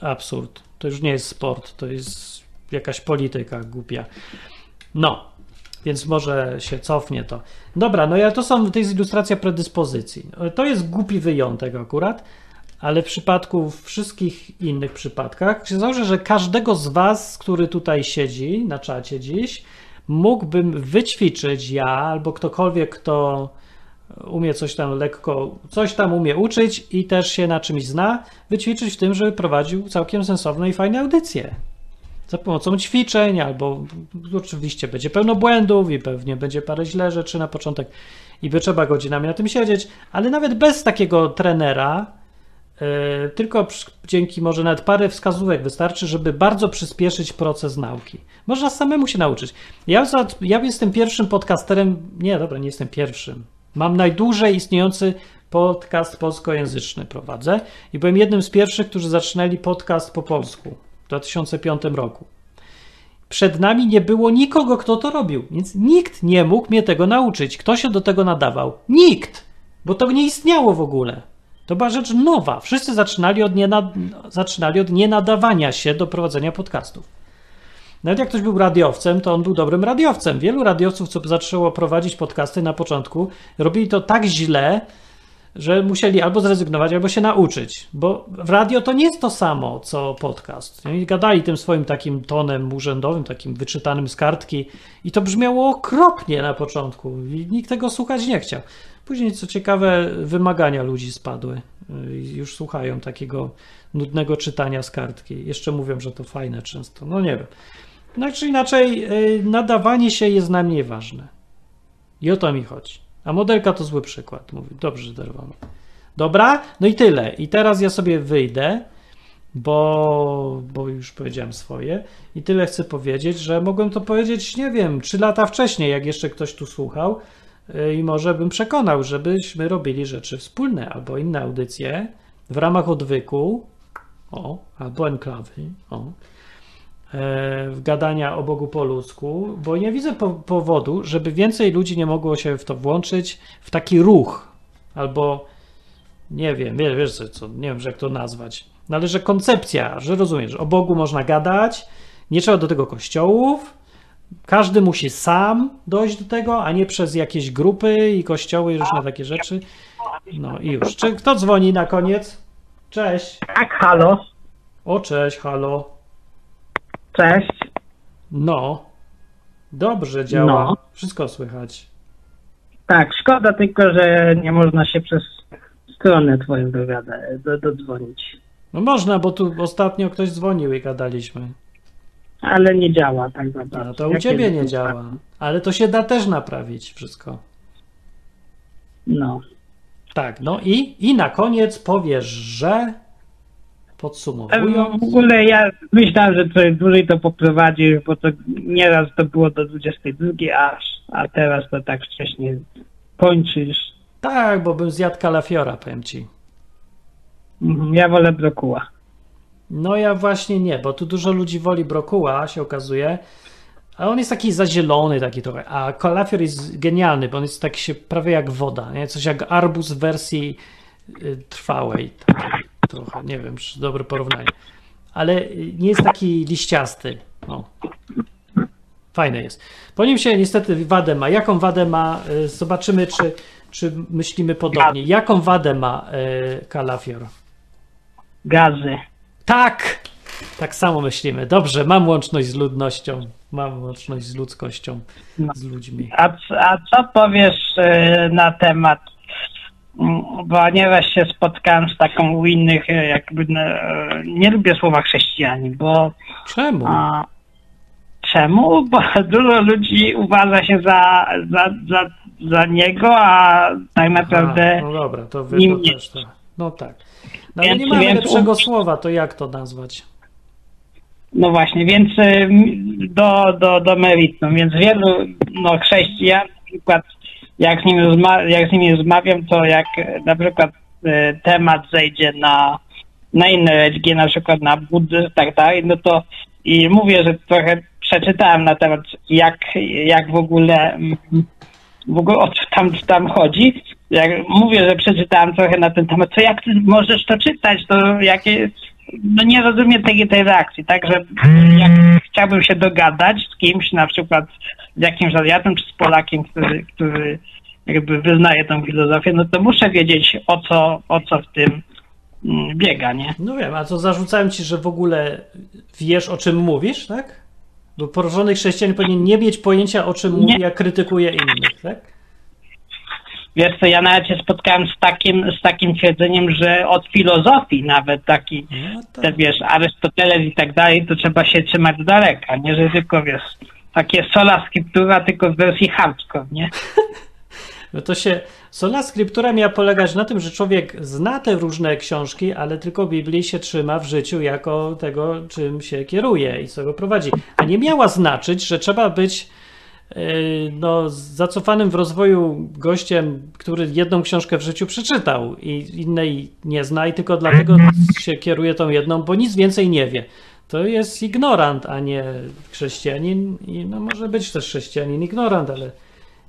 absurd. To już nie jest sport, to jest jakaś polityka głupia. No, więc może się cofnie to. Dobra, no ja to są, to jest ilustracja predyspozycji. To jest głupi wyjątek akurat, ale w przypadku, w wszystkich innych przypadkach się założę, że każdego z was, który tutaj siedzi na czacie dziś, mógłbym wyćwiczyć ja albo ktokolwiek, kto umie coś tam lekko, coś tam umie uczyć i też się na czymś zna, wyćwiczyć w tym, żeby prowadził całkiem sensowne i fajne audycje. Za pomocą ćwiczeń, albo oczywiście będzie pełno błędów i pewnie będzie parę źle rzeczy na początek i by trzeba godzinami na tym siedzieć, ale nawet bez takiego trenera, yy, tylko dzięki może nawet parę wskazówek wystarczy, żeby bardzo przyspieszyć proces nauki. Można samemu się nauczyć. Ja, za, ja jestem pierwszym podcasterem, nie, dobra, nie jestem pierwszym. Mam najdłużej istniejący podcast polskojęzyczny, prowadzę i byłem jednym z pierwszych, którzy zaczynali podcast po polsku. W dwa tysiące piątym roku. Przed nami nie było nikogo, kto to robił, więc nikt nie mógł mnie tego nauczyć. Kto się do tego nadawał? Nikt! Bo to nie istniało w ogóle. To była rzecz nowa. Wszyscy zaczynali od, nienad... zaczynali od nienadawania się do prowadzenia podcastów. Nawet jak ktoś był radiowcem, to on był dobrym radiowcem. Wielu radiowców, co zaczęło prowadzić podcasty na początku, robili to tak źle, że musieli albo zrezygnować, albo się nauczyć, bo radio to nie jest to samo, co podcast. I gadali tym swoim takim tonem urzędowym, takim wyczytanym z kartki i to brzmiało okropnie na początku i nikt tego słuchać nie chciał. Później, co ciekawe, wymagania ludzi spadły już słuchają takiego nudnego czytania z kartki. Jeszcze mówią, że to fajne często. No nie wiem. No czy inaczej, nadawanie się jest na mnie ważne. I o to mi chodzi. A modelka to zły przykład. Mówi, dobrze, Derwanow. Dobra, no i tyle. I teraz ja sobie wyjdę, bo, bo już powiedziałem swoje. I tyle chcę powiedzieć, że mogłem to powiedzieć, nie wiem, trzy lata wcześniej, jak jeszcze ktoś tu słuchał. I może bym przekonał, żebyśmy robili rzeczy wspólne, albo inne audycje w ramach odwyku, o, albo enklawy, o, e, gadania o Bogu po ludzku, bo nie widzę po powodu, żeby więcej ludzi nie mogło się w to włączyć, w taki ruch, albo nie wiem, wiesz, wiesz co, nie wiem, jak to nazwać, no ale że koncepcja, że rozumiesz, o Bogu można gadać, nie trzeba do tego kościołów, każdy musi sam dojść do tego, a nie przez jakieś grupy i kościoły i różne takie rzeczy. No i już. Czy kto dzwoni na koniec? Cześć. Tak, halo. O, cześć, halo. Cześć. No. Dobrze działa. No. Wszystko słychać. Tak, szkoda tylko, że nie można się przez stronę twoją dodzwonić. No można, bo tu ostatnio ktoś dzwonił i gadaliśmy. Ale nie działa tak naprawdę. No to u ciebie nie działa. Ale to się da też naprawić wszystko. No. Tak, no i, i na koniec powiesz, że podsumowując. W ogóle ja myślałem, że coś dłużej to poprowadzisz, bo to nieraz to było do dwudziestej drugiej, aż, a teraz to tak wcześnie kończysz. Tak, bo bym zjadł kalafiora, powiem ci. Ja wolę brokuła. No ja właśnie nie, bo tu dużo ludzi woli brokuła, się okazuje, a on jest taki zazielony, taki trochę, a kalafior jest genialny, bo on jest tak się prawie jak woda, nie? Coś jak arbuz w wersji trwałej, taki, trochę, nie wiem, czy dobre porównanie, ale nie jest taki liściasty, no. Fajne jest. Po nim się niestety wadę ma, jaką wadę ma, zobaczymy, czy, czy myślimy podobnie, jaką wadę ma kalafior? Gazy. Tak! Tak samo myślimy. Dobrze, mam łączność z ludnością, mam łączność z ludzkością, z ludźmi. A, a co powiesz na temat, ponieważ się spotkałem z taką u innych, jakby nie lubię słowa chrześcijanie, bo... Czemu? A, czemu? Bo dużo ludzi uważa się za, za, za, za niego, a tak naprawdę... Aha, no dobra, to wy to też tak. No tak. No więc, nie mamy więc, lepszego słowa, to jak to nazwać? No właśnie, więc do, do, do meritum. Więc wielu no, chrześcijan, na przykład jak z, nim jak z nimi rozmawiam, to jak na przykład y, temat zejdzie na, na inne religie, na przykład na buddyzm i tak dalej, no to i mówię, że trochę przeczytałem na temat jak, jak w ogóle w ogóle o co tam, tam chodzi. Jak mówię, że przeczytałem trochę na ten temat, to jak ty możesz to czytać, to jakie, no nie rozumiem tej, tej reakcji, także jak chciałbym się dogadać z kimś, na przykład z jakimś Azjatem czy z Polakiem, który, który jakby wyznaje tą filozofię, no to muszę wiedzieć o co, o co w tym biega, nie? No wiem, a to zarzucałem ci, że w ogóle wiesz o czym mówisz, tak? Bo porażony chrześcijanin powinien nie mieć pojęcia o czym nie. mówi, jak krytykuje innych, tak? Wiesz co, ja nawet się spotkałem z takim, z takim twierdzeniem, że od filozofii nawet taki, no tak. te, wiesz, Arystoteles i tak dalej, to trzeba się trzymać z daleka, nie, że tylko, wiesz, takie sola scriptura, tylko w wersji hardcore, nie? No to się, sola scriptura miała polegać na tym, że człowiek zna te różne książki, ale tylko Biblii się trzyma w życiu jako tego, czym się kieruje i co go prowadzi, a nie miała znaczyć, że trzeba być no, zacofanym w rozwoju gościem, który jedną książkę w życiu przeczytał i innej nie zna i tylko dlatego się kieruje tą jedną, bo nic więcej nie wie. To jest ignorant, a nie chrześcijanin i no, może być też chrześcijanin ignorant, ale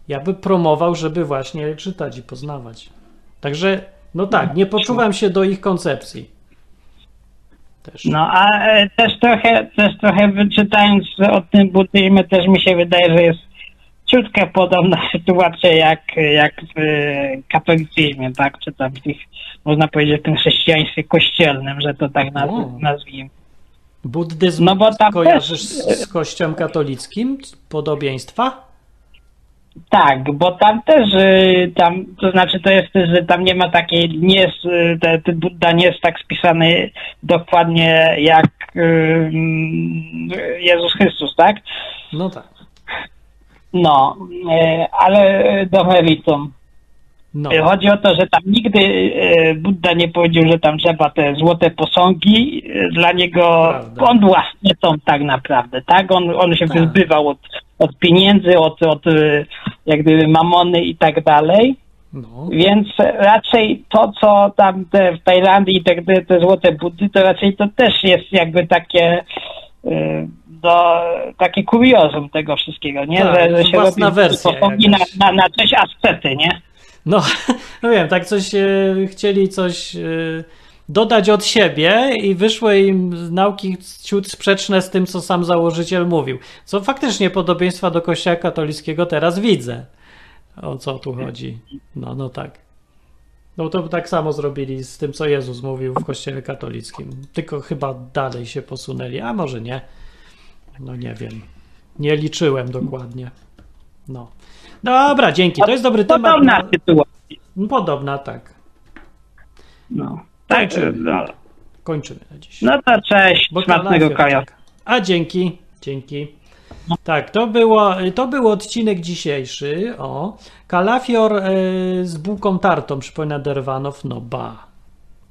ja bym promował, żeby właśnie czytać i poznawać. Także, no tak, nie poczuwam się do ich koncepcji. Też. No a e, też trochę, też trochę wyczytając o tym buddyzmie, też mi się wydaje, że jest ciutkę podobna sytuacja jak, jak w e, katolicyzmie, tak? Czy tam w tych, można powiedzieć, w tym chrześcijaństwie kościelnym, że to tak naz nazwijmy. Buddyzm no, bo tam kojarzysz też... z kościołem katolickim podobieństwa? Tak, bo tam też, tam, to znaczy to jest też, że tam nie ma takiej, nie jest, ten Budda nie jest tak spisany dokładnie jak Jezus Chrystus, tak? No tak. No, ale do meritum. No. Chodzi o to, że tam nigdy Budda nie powiedział, że tam trzeba te złote posągi, dla niego, prawda. On własne są tak naprawdę, tak? On, on się tak. wyzbywał od, od pieniędzy, od, od jak gdyby mamony i tak dalej, no. Więc raczej to, co tam te w Tajlandii i tak te, te złote buddy, to raczej to też jest jakby takie... do takie kuriozum tego wszystkiego, nie? Tak, że, że się robi na, na, na coś ascety, nie? No, no wiem, tak coś e, chcieli coś e, dodać od siebie i wyszły im nauki ciut sprzeczne z tym, co sam założyciel mówił. Co faktycznie podobieństwa do Kościoła katolickiego teraz widzę. O co tu chodzi? No, no tak. No to tak samo zrobili z tym, co Jezus mówił w Kościele katolickim. Tylko chyba dalej się posunęli, a może nie. No nie wiem. Nie liczyłem dokładnie. No. Dobra, dzięki. To jest dobry temat. Podobna sytuacja. Podobna, tak. No. Kończymy. No. Kończymy na dziś. No to cześć. Smacznego kaja. A dzięki. Dzięki. Tak, to, było, to był odcinek dzisiejszy. O. Kalafior y, z bułką tartą, przypomina Derwanow. No ba.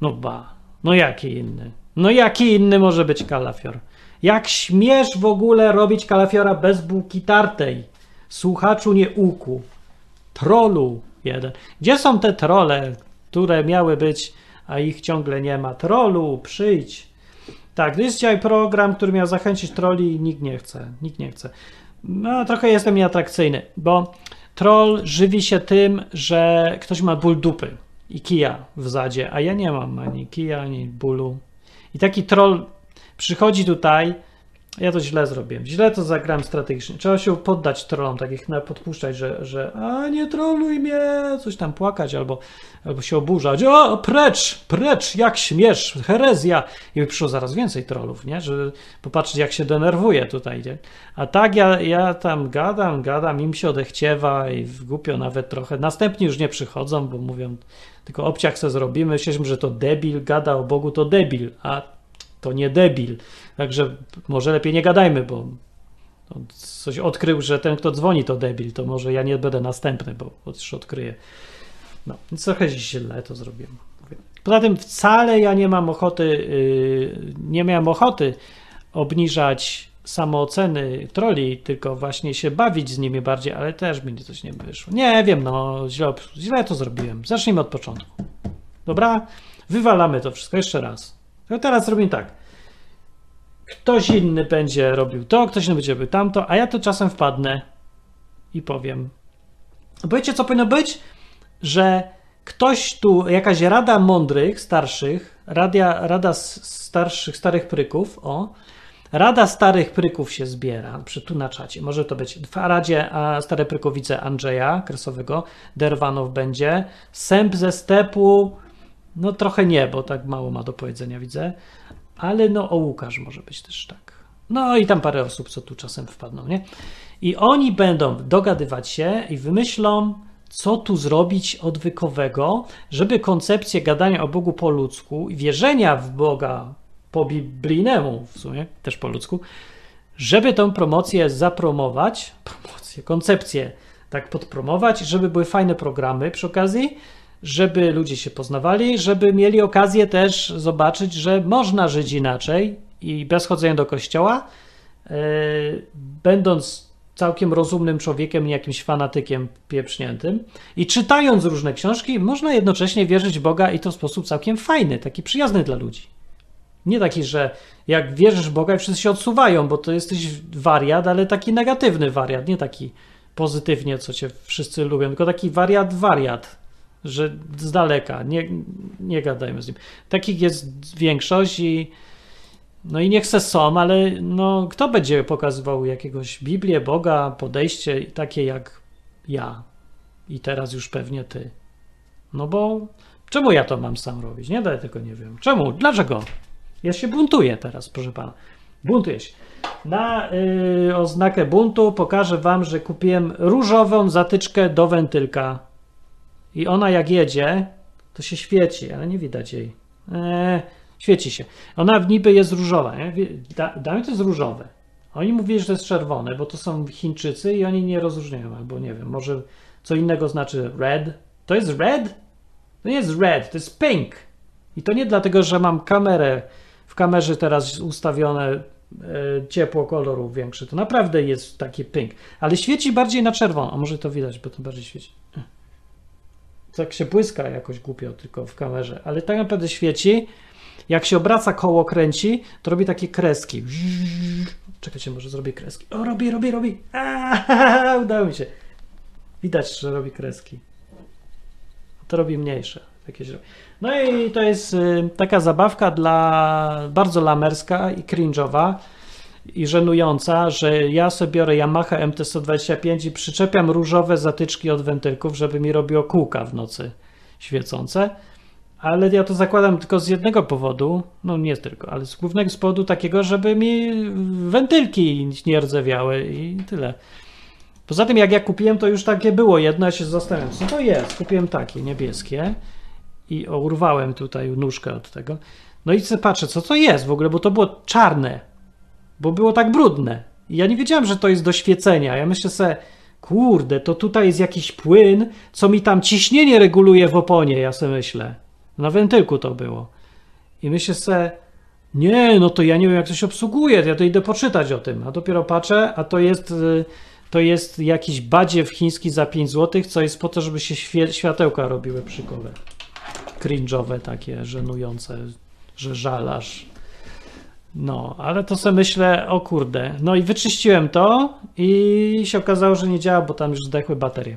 No ba. No jaki inny? No jaki inny może być kalafior? Jak śmiesz w ogóle robić kalafiora bez bułki tartej? Słuchaczu nie uku. Trolu jeden. Gdzie są te trole, które miały być, a ich ciągle nie ma? Trolu, przyjdź. Tak, to jest dzisiaj program, który miał zachęcić troli i nikt nie chce. Nikt nie chce. No, trochę jestem nieatrakcyjny, bo troll żywi się tym, że ktoś ma ból dupy i kija w zadzie, a ja nie mam ani kija, ani bólu. I taki troll przychodzi tutaj, ja to źle zrobiłem, źle to zagrałem strategicznie. Trzeba się poddać trollom, takich podpuszczać, że, że a nie troluj mnie, coś tam płakać albo, albo się oburzać. O, precz, precz, jak śmiesz, herezja. I przyszło zaraz więcej trollów, nie? Żeby popatrzeć, jak się denerwuje tutaj. Nie? A tak ja, ja tam gadam, gadam, im się odechciewa i głupio nawet trochę. Następni już nie przychodzą, bo mówią, tylko obciach se zrobimy. Myśleliśmy, że to debil, gada o Bogu, to debil, a to nie debil. Także może lepiej nie gadajmy, bo coś odkrył, że ten, kto dzwoni, to debil, to może ja nie będę następny, bo już odkryję. No, więc trochę źle to zrobiłem. Poza tym wcale ja nie mam ochoty, yy, nie miałem ochoty obniżać samooceny troli, tylko właśnie się bawić z nimi bardziej, ale też mi coś nie wyszło. Nie wiem, no źle, źle to zrobiłem. Zacznijmy od początku. Dobra? Wywalamy to wszystko jeszcze raz. No teraz robimy tak. Ktoś inny będzie robił to, ktoś inny będzie robił tamto, a ja to czasem wpadnę i powiem. Bo wiecie, co powinno być? Że ktoś tu, jakaś rada mądrych, starszych, radia, rada starszych, starych pryków, o, rada starych pryków się zbiera, przy tu na czacie, może to być w radzie a stare prykowice Andrzeja Kresowego, Derwanow będzie, Sęp ze Stepu, no trochę nie, bo tak mało ma do powiedzenia, widzę. Ale no o Łukasz może być też tak. No i tam parę osób, co tu czasem wpadną, nie? I oni będą dogadywać się i wymyślą, co tu zrobić odwykowego, żeby koncepcję gadania o Bogu po ludzku i wierzenia w Boga po biblijnemu w sumie, też po ludzku, żeby tą promocję zapromować, promocję, koncepcję tak podpromować, żeby były fajne programy przy okazji, żeby ludzie się poznawali, żeby mieli okazję też zobaczyć, że można żyć inaczej i bez chodzenia do kościoła, yy, będąc całkiem rozumnym człowiekiem, nie jakimś fanatykiem pieprzniętym i czytając różne książki, można jednocześnie wierzyć w Boga i to w sposób całkiem fajny, taki przyjazny dla ludzi. Nie taki, że jak wierzysz w Boga i wszyscy się odsuwają, bo to jesteś wariat, ale taki negatywny wariat, nie taki pozytywnie, co cię wszyscy lubią, tylko taki wariat, wariat. Że z daleka, nie, nie gadajmy z nim. Takich jest większość i no i niech se są, ale no, kto będzie pokazywał jakiegoś Biblię, Boga, podejście takie jak ja i teraz już pewnie ty. No bo czemu ja to mam sam robić? Nie, ja tego nie wiem. Czemu? Dlaczego? Ja się buntuję teraz, proszę pana. Buntuję się. Na yy, oznakę buntu pokażę wam, że kupiłem różową zatyczkę do wentylka. I ona jak jedzie, to się świeci, ale nie widać jej. Eee, świeci się. Ona w niby jest różowa. Nie? Da, dla mnie to jest różowe. Oni mówili, że to jest czerwone, bo to są Chińczycy i oni nie rozróżniają, albo nie wiem, może co innego znaczy red. To jest red? To nie jest red, to jest pink. I to nie dlatego, że mam kamerę, w kamerze teraz ustawione ciepło kolorów większe. To naprawdę jest taki pink. Ale świeci bardziej na czerwono. A może to widać, bo to bardziej świeci. Tak się błyska jakoś głupio tylko w kamerze. Ale tak naprawdę świeci. Jak się obraca, koło kręci, to robi takie kreski. Czekajcie, może zrobię kreski. O, robi, robi, robi. Aaaa, udało mi się. Widać, że robi kreski. To robi mniejsze. No i to jest taka zabawka dla bardzo lamerska i cringe'owa i żenująca, że ja sobie biorę Yamaha M T sto dwadzieścia pięć i przyczepiam różowe zatyczki od wentylków, żeby mi robiło kółka w nocy świecące, ale ja to zakładam tylko z jednego powodu, no nie tylko, ale z głównego z powodu takiego, żeby mi wentylki nie rdzewiały i tyle. Poza tym jak ja kupiłem, to już takie było jedno, ja się zastanawiam, co to jest, kupiłem takie niebieskie. I urwałem tutaj nóżkę od tego. No i patrzę, co to jest w ogóle, bo to było czarne, bo było tak brudne. I ja nie wiedziałem, że to jest do świecenia. Ja myślę sobie, kurde, to tutaj jest jakiś płyn, co mi tam ciśnienie reguluje w oponie, ja sobie myślę. Na wentylku to było. I myślę sobie, nie, no to ja nie wiem, jak to się obsługuje, ja to idę poczytać o tym. A dopiero patrzę, a to jest... To jest jakiś badziew chiński za pięć złotych, co jest po to, żeby się świe światełka robiły przy kole. Cringe'owe takie, żenujące, że żalasz. No, ale to sobie myślę, o kurde. No i wyczyściłem to i się okazało, że nie działa, bo tam już zdechły baterie.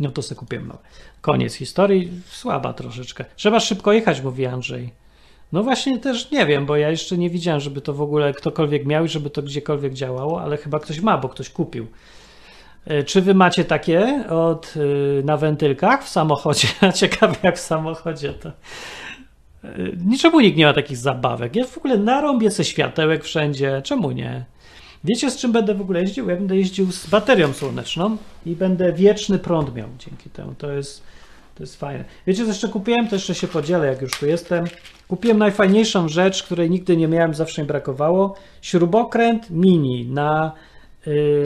No to sobie kupiłem nowe. Koniec historii, słaba troszeczkę. Trzeba szybko jechać, mówi Andrzej. No właśnie też nie wiem, bo ja jeszcze nie widziałem, żeby to w ogóle ktokolwiek miał i żeby to gdziekolwiek działało, ale chyba ktoś ma, bo ktoś kupił. Czy wy macie takie od, na wentylkach w samochodzie? Ciekawe jak w samochodzie to. Niczemu nikt nie ma takich zabawek. Ja w ogóle narąbię se światełek wszędzie. Czemu nie? Wiecie z czym będę w ogóle jeździł? Ja będę jeździł z baterią słoneczną i będę wieczny prąd miał dzięki temu. To jest, to jest fajne. Wiecie co jeszcze kupiłem? To jeszcze się podzielę jak już tu jestem. Kupiłem najfajniejszą rzecz, której nigdy nie miałem, zawsze mi brakowało. Śrubokręt mini na... Yy,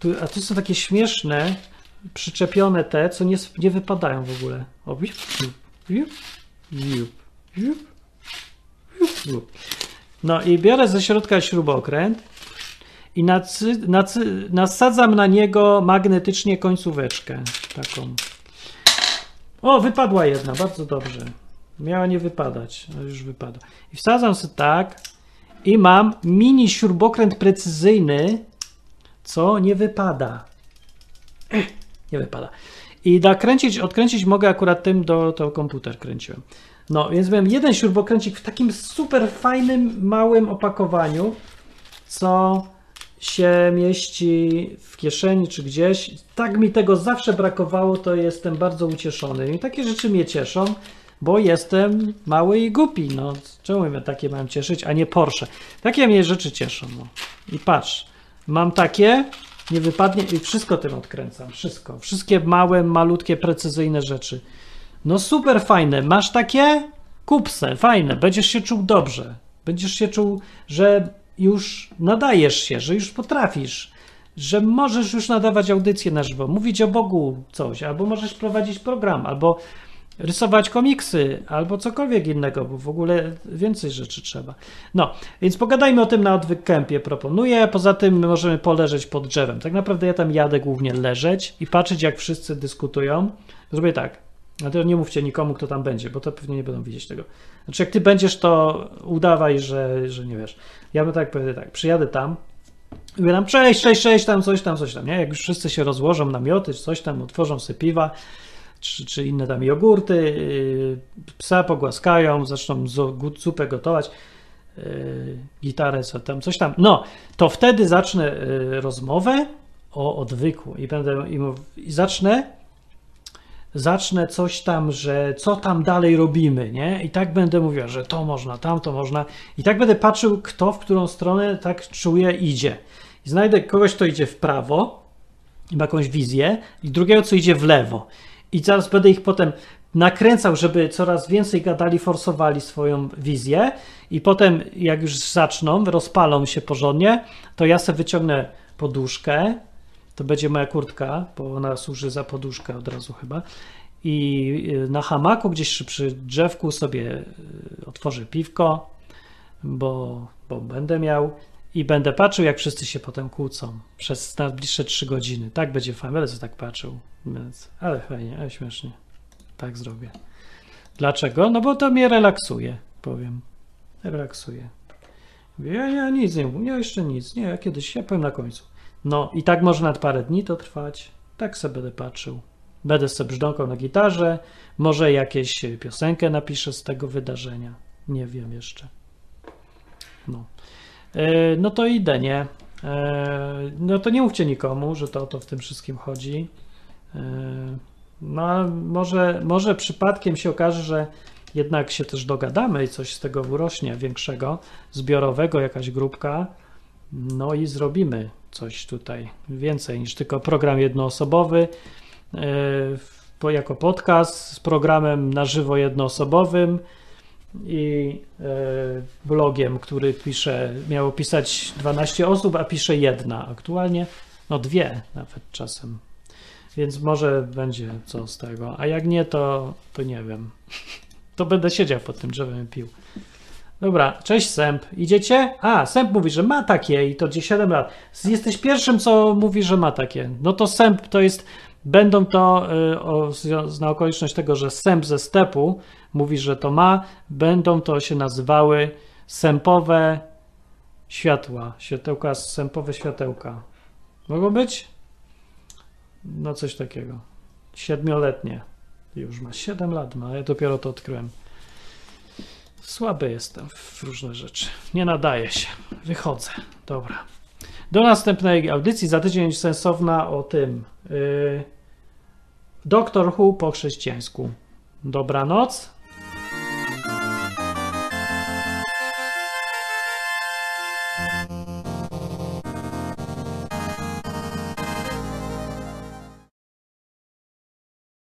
Tu, a tu są takie śmieszne, przyczepione te, co nie, nie wypadają w ogóle. O, jup, jup, jup, jup, jup, jup. No i biorę ze środka śrubokręt i nacy, nacy, nasadzam na niego magnetycznie końcóweczkę taką. O, wypadła jedna, bardzo dobrze. Miała nie wypadać, ale już wypada. I wsadzam sobie tak i mam mini śrubokręt precyzyjny, co nie wypada. Nie wypada. I nakręcić, odkręcić mogę akurat tym, do to komputer kręciłem. No, więc miałem jeden śrubokręcik w takim super fajnym, małym opakowaniu, co się mieści w kieszeni czy gdzieś. Tak mi tego zawsze brakowało, to jestem bardzo ucieszony. I takie rzeczy mnie cieszą, bo jestem mały i głupi. No, czemu ja takie mam cieszyć, a nie Porsche? Takie mnie rzeczy cieszą. No. I patrz. Mam takie, nie wypadnie i wszystko tym odkręcam, wszystko. Wszystkie małe, malutkie, precyzyjne rzeczy. No super fajne, masz takie? Kup se, fajne, będziesz się czuł dobrze. Będziesz się czuł, że już nadajesz się, że już potrafisz, że możesz już nadawać audycje na żywo, mówić o Bogu coś, albo możesz prowadzić program, albo rysować komiksy, albo cokolwiek innego, bo w ogóle więcej rzeczy trzeba. No, więc pogadajmy o tym na Odwyk Campie, proponuję. Poza tym możemy poleżeć pod drzewem. Tak naprawdę ja tam jadę głównie leżeć i patrzeć, jak wszyscy dyskutują. Zrobię tak, ale to nie mówcie nikomu, kto tam będzie, bo to pewnie nie będą widzieć tego. Znaczy, jak ty będziesz, to udawaj, że, że nie wiesz. Ja bym tak powiedział tak, przyjadę tam, mówię tam cześć, cześć, cześć, tam coś, tam coś tam, nie? Jak już wszyscy się rozłożą, namioty, coś tam, otworzą sobie piwa, Czy, czy inne tam jogurty, yy, psa pogłaskają, zaczną zupę gotować, yy, gitarę, co tam, coś tam. No, to wtedy zacznę yy, rozmowę o odwyku i będę i, i zacznę zacznę coś tam, że co tam dalej robimy, nie? I tak będę mówił, że to można, tam to można. I tak będę patrzył, kto w którą stronę tak czuję idzie. I znajdę kogoś, kto idzie w prawo, ma jakąś wizję, i drugiego, co idzie w lewo. I zaraz będę ich potem nakręcał, żeby coraz więcej gadali, forsowali swoją wizję i potem jak już zaczną, rozpalą się porządnie, to ja sobie wyciągnę poduszkę, to będzie moja kurtka, bo ona służy za poduszkę od razu chyba, i na hamaku gdzieś przy drzewku sobie otworzę piwko, bo, bo będę miał i będę patrzył, jak wszyscy się potem kłócą przez najbliższe trzy godziny. Tak będzie fajnie, ale co tak patrzył, więc, ale fajnie, ale śmiesznie. Tak zrobię. Dlaczego? No bo to mnie relaksuje, powiem. Relaksuje. Ja, ja nic nie mówię, ja jeszcze nic, nie, ja kiedyś, ja powiem na końcu. No i tak może nad parę dni to trwać, tak sobie będę patrzył. Będę sobie brzdąkał na gitarze, może jakieś piosenkę napiszę z tego wydarzenia, nie wiem jeszcze. No, yy, no to idę, nie? Yy, no to nie mówcie nikomu, że to o to w tym wszystkim chodzi. Yy, No, może, może przypadkiem się okaże, że jednak się też dogadamy i coś z tego urośnie większego, zbiorowego, jakaś grupka. No i zrobimy coś tutaj więcej niż tylko program jednoosobowy, yy, jako podcast z programem na żywo jednoosobowym i yy, blogiem, który pisze, miało pisać dwanaście osób, a pisze jedna aktualnie, no dwie nawet czasem. Więc może będzie co z tego, a jak nie, to, to nie wiem. To będę siedział pod tym drzewem i pił. Dobra, cześć Semp, idziecie? A, Semp mówi, że ma takie i to siedem lat. Jesteś pierwszym, co mówi, że ma takie. No to Semp to jest, będą to, na okoliczność tego, że Sęp ze Stepu mówi, że to ma, będą to się nazywały sępowe światła, światełka, sępowe światełka. Mogą być? No coś takiego. Siedmioletnie. Już ma siedem lat, ma, ja dopiero to odkryłem. Słaby jestem w różne rzeczy. Nie nadaje się. Wychodzę. Dobra. Do następnej audycji. Za tydzień sensowna o tym. Yy, Doktor Who po chrześcijańsku. Dobranoc.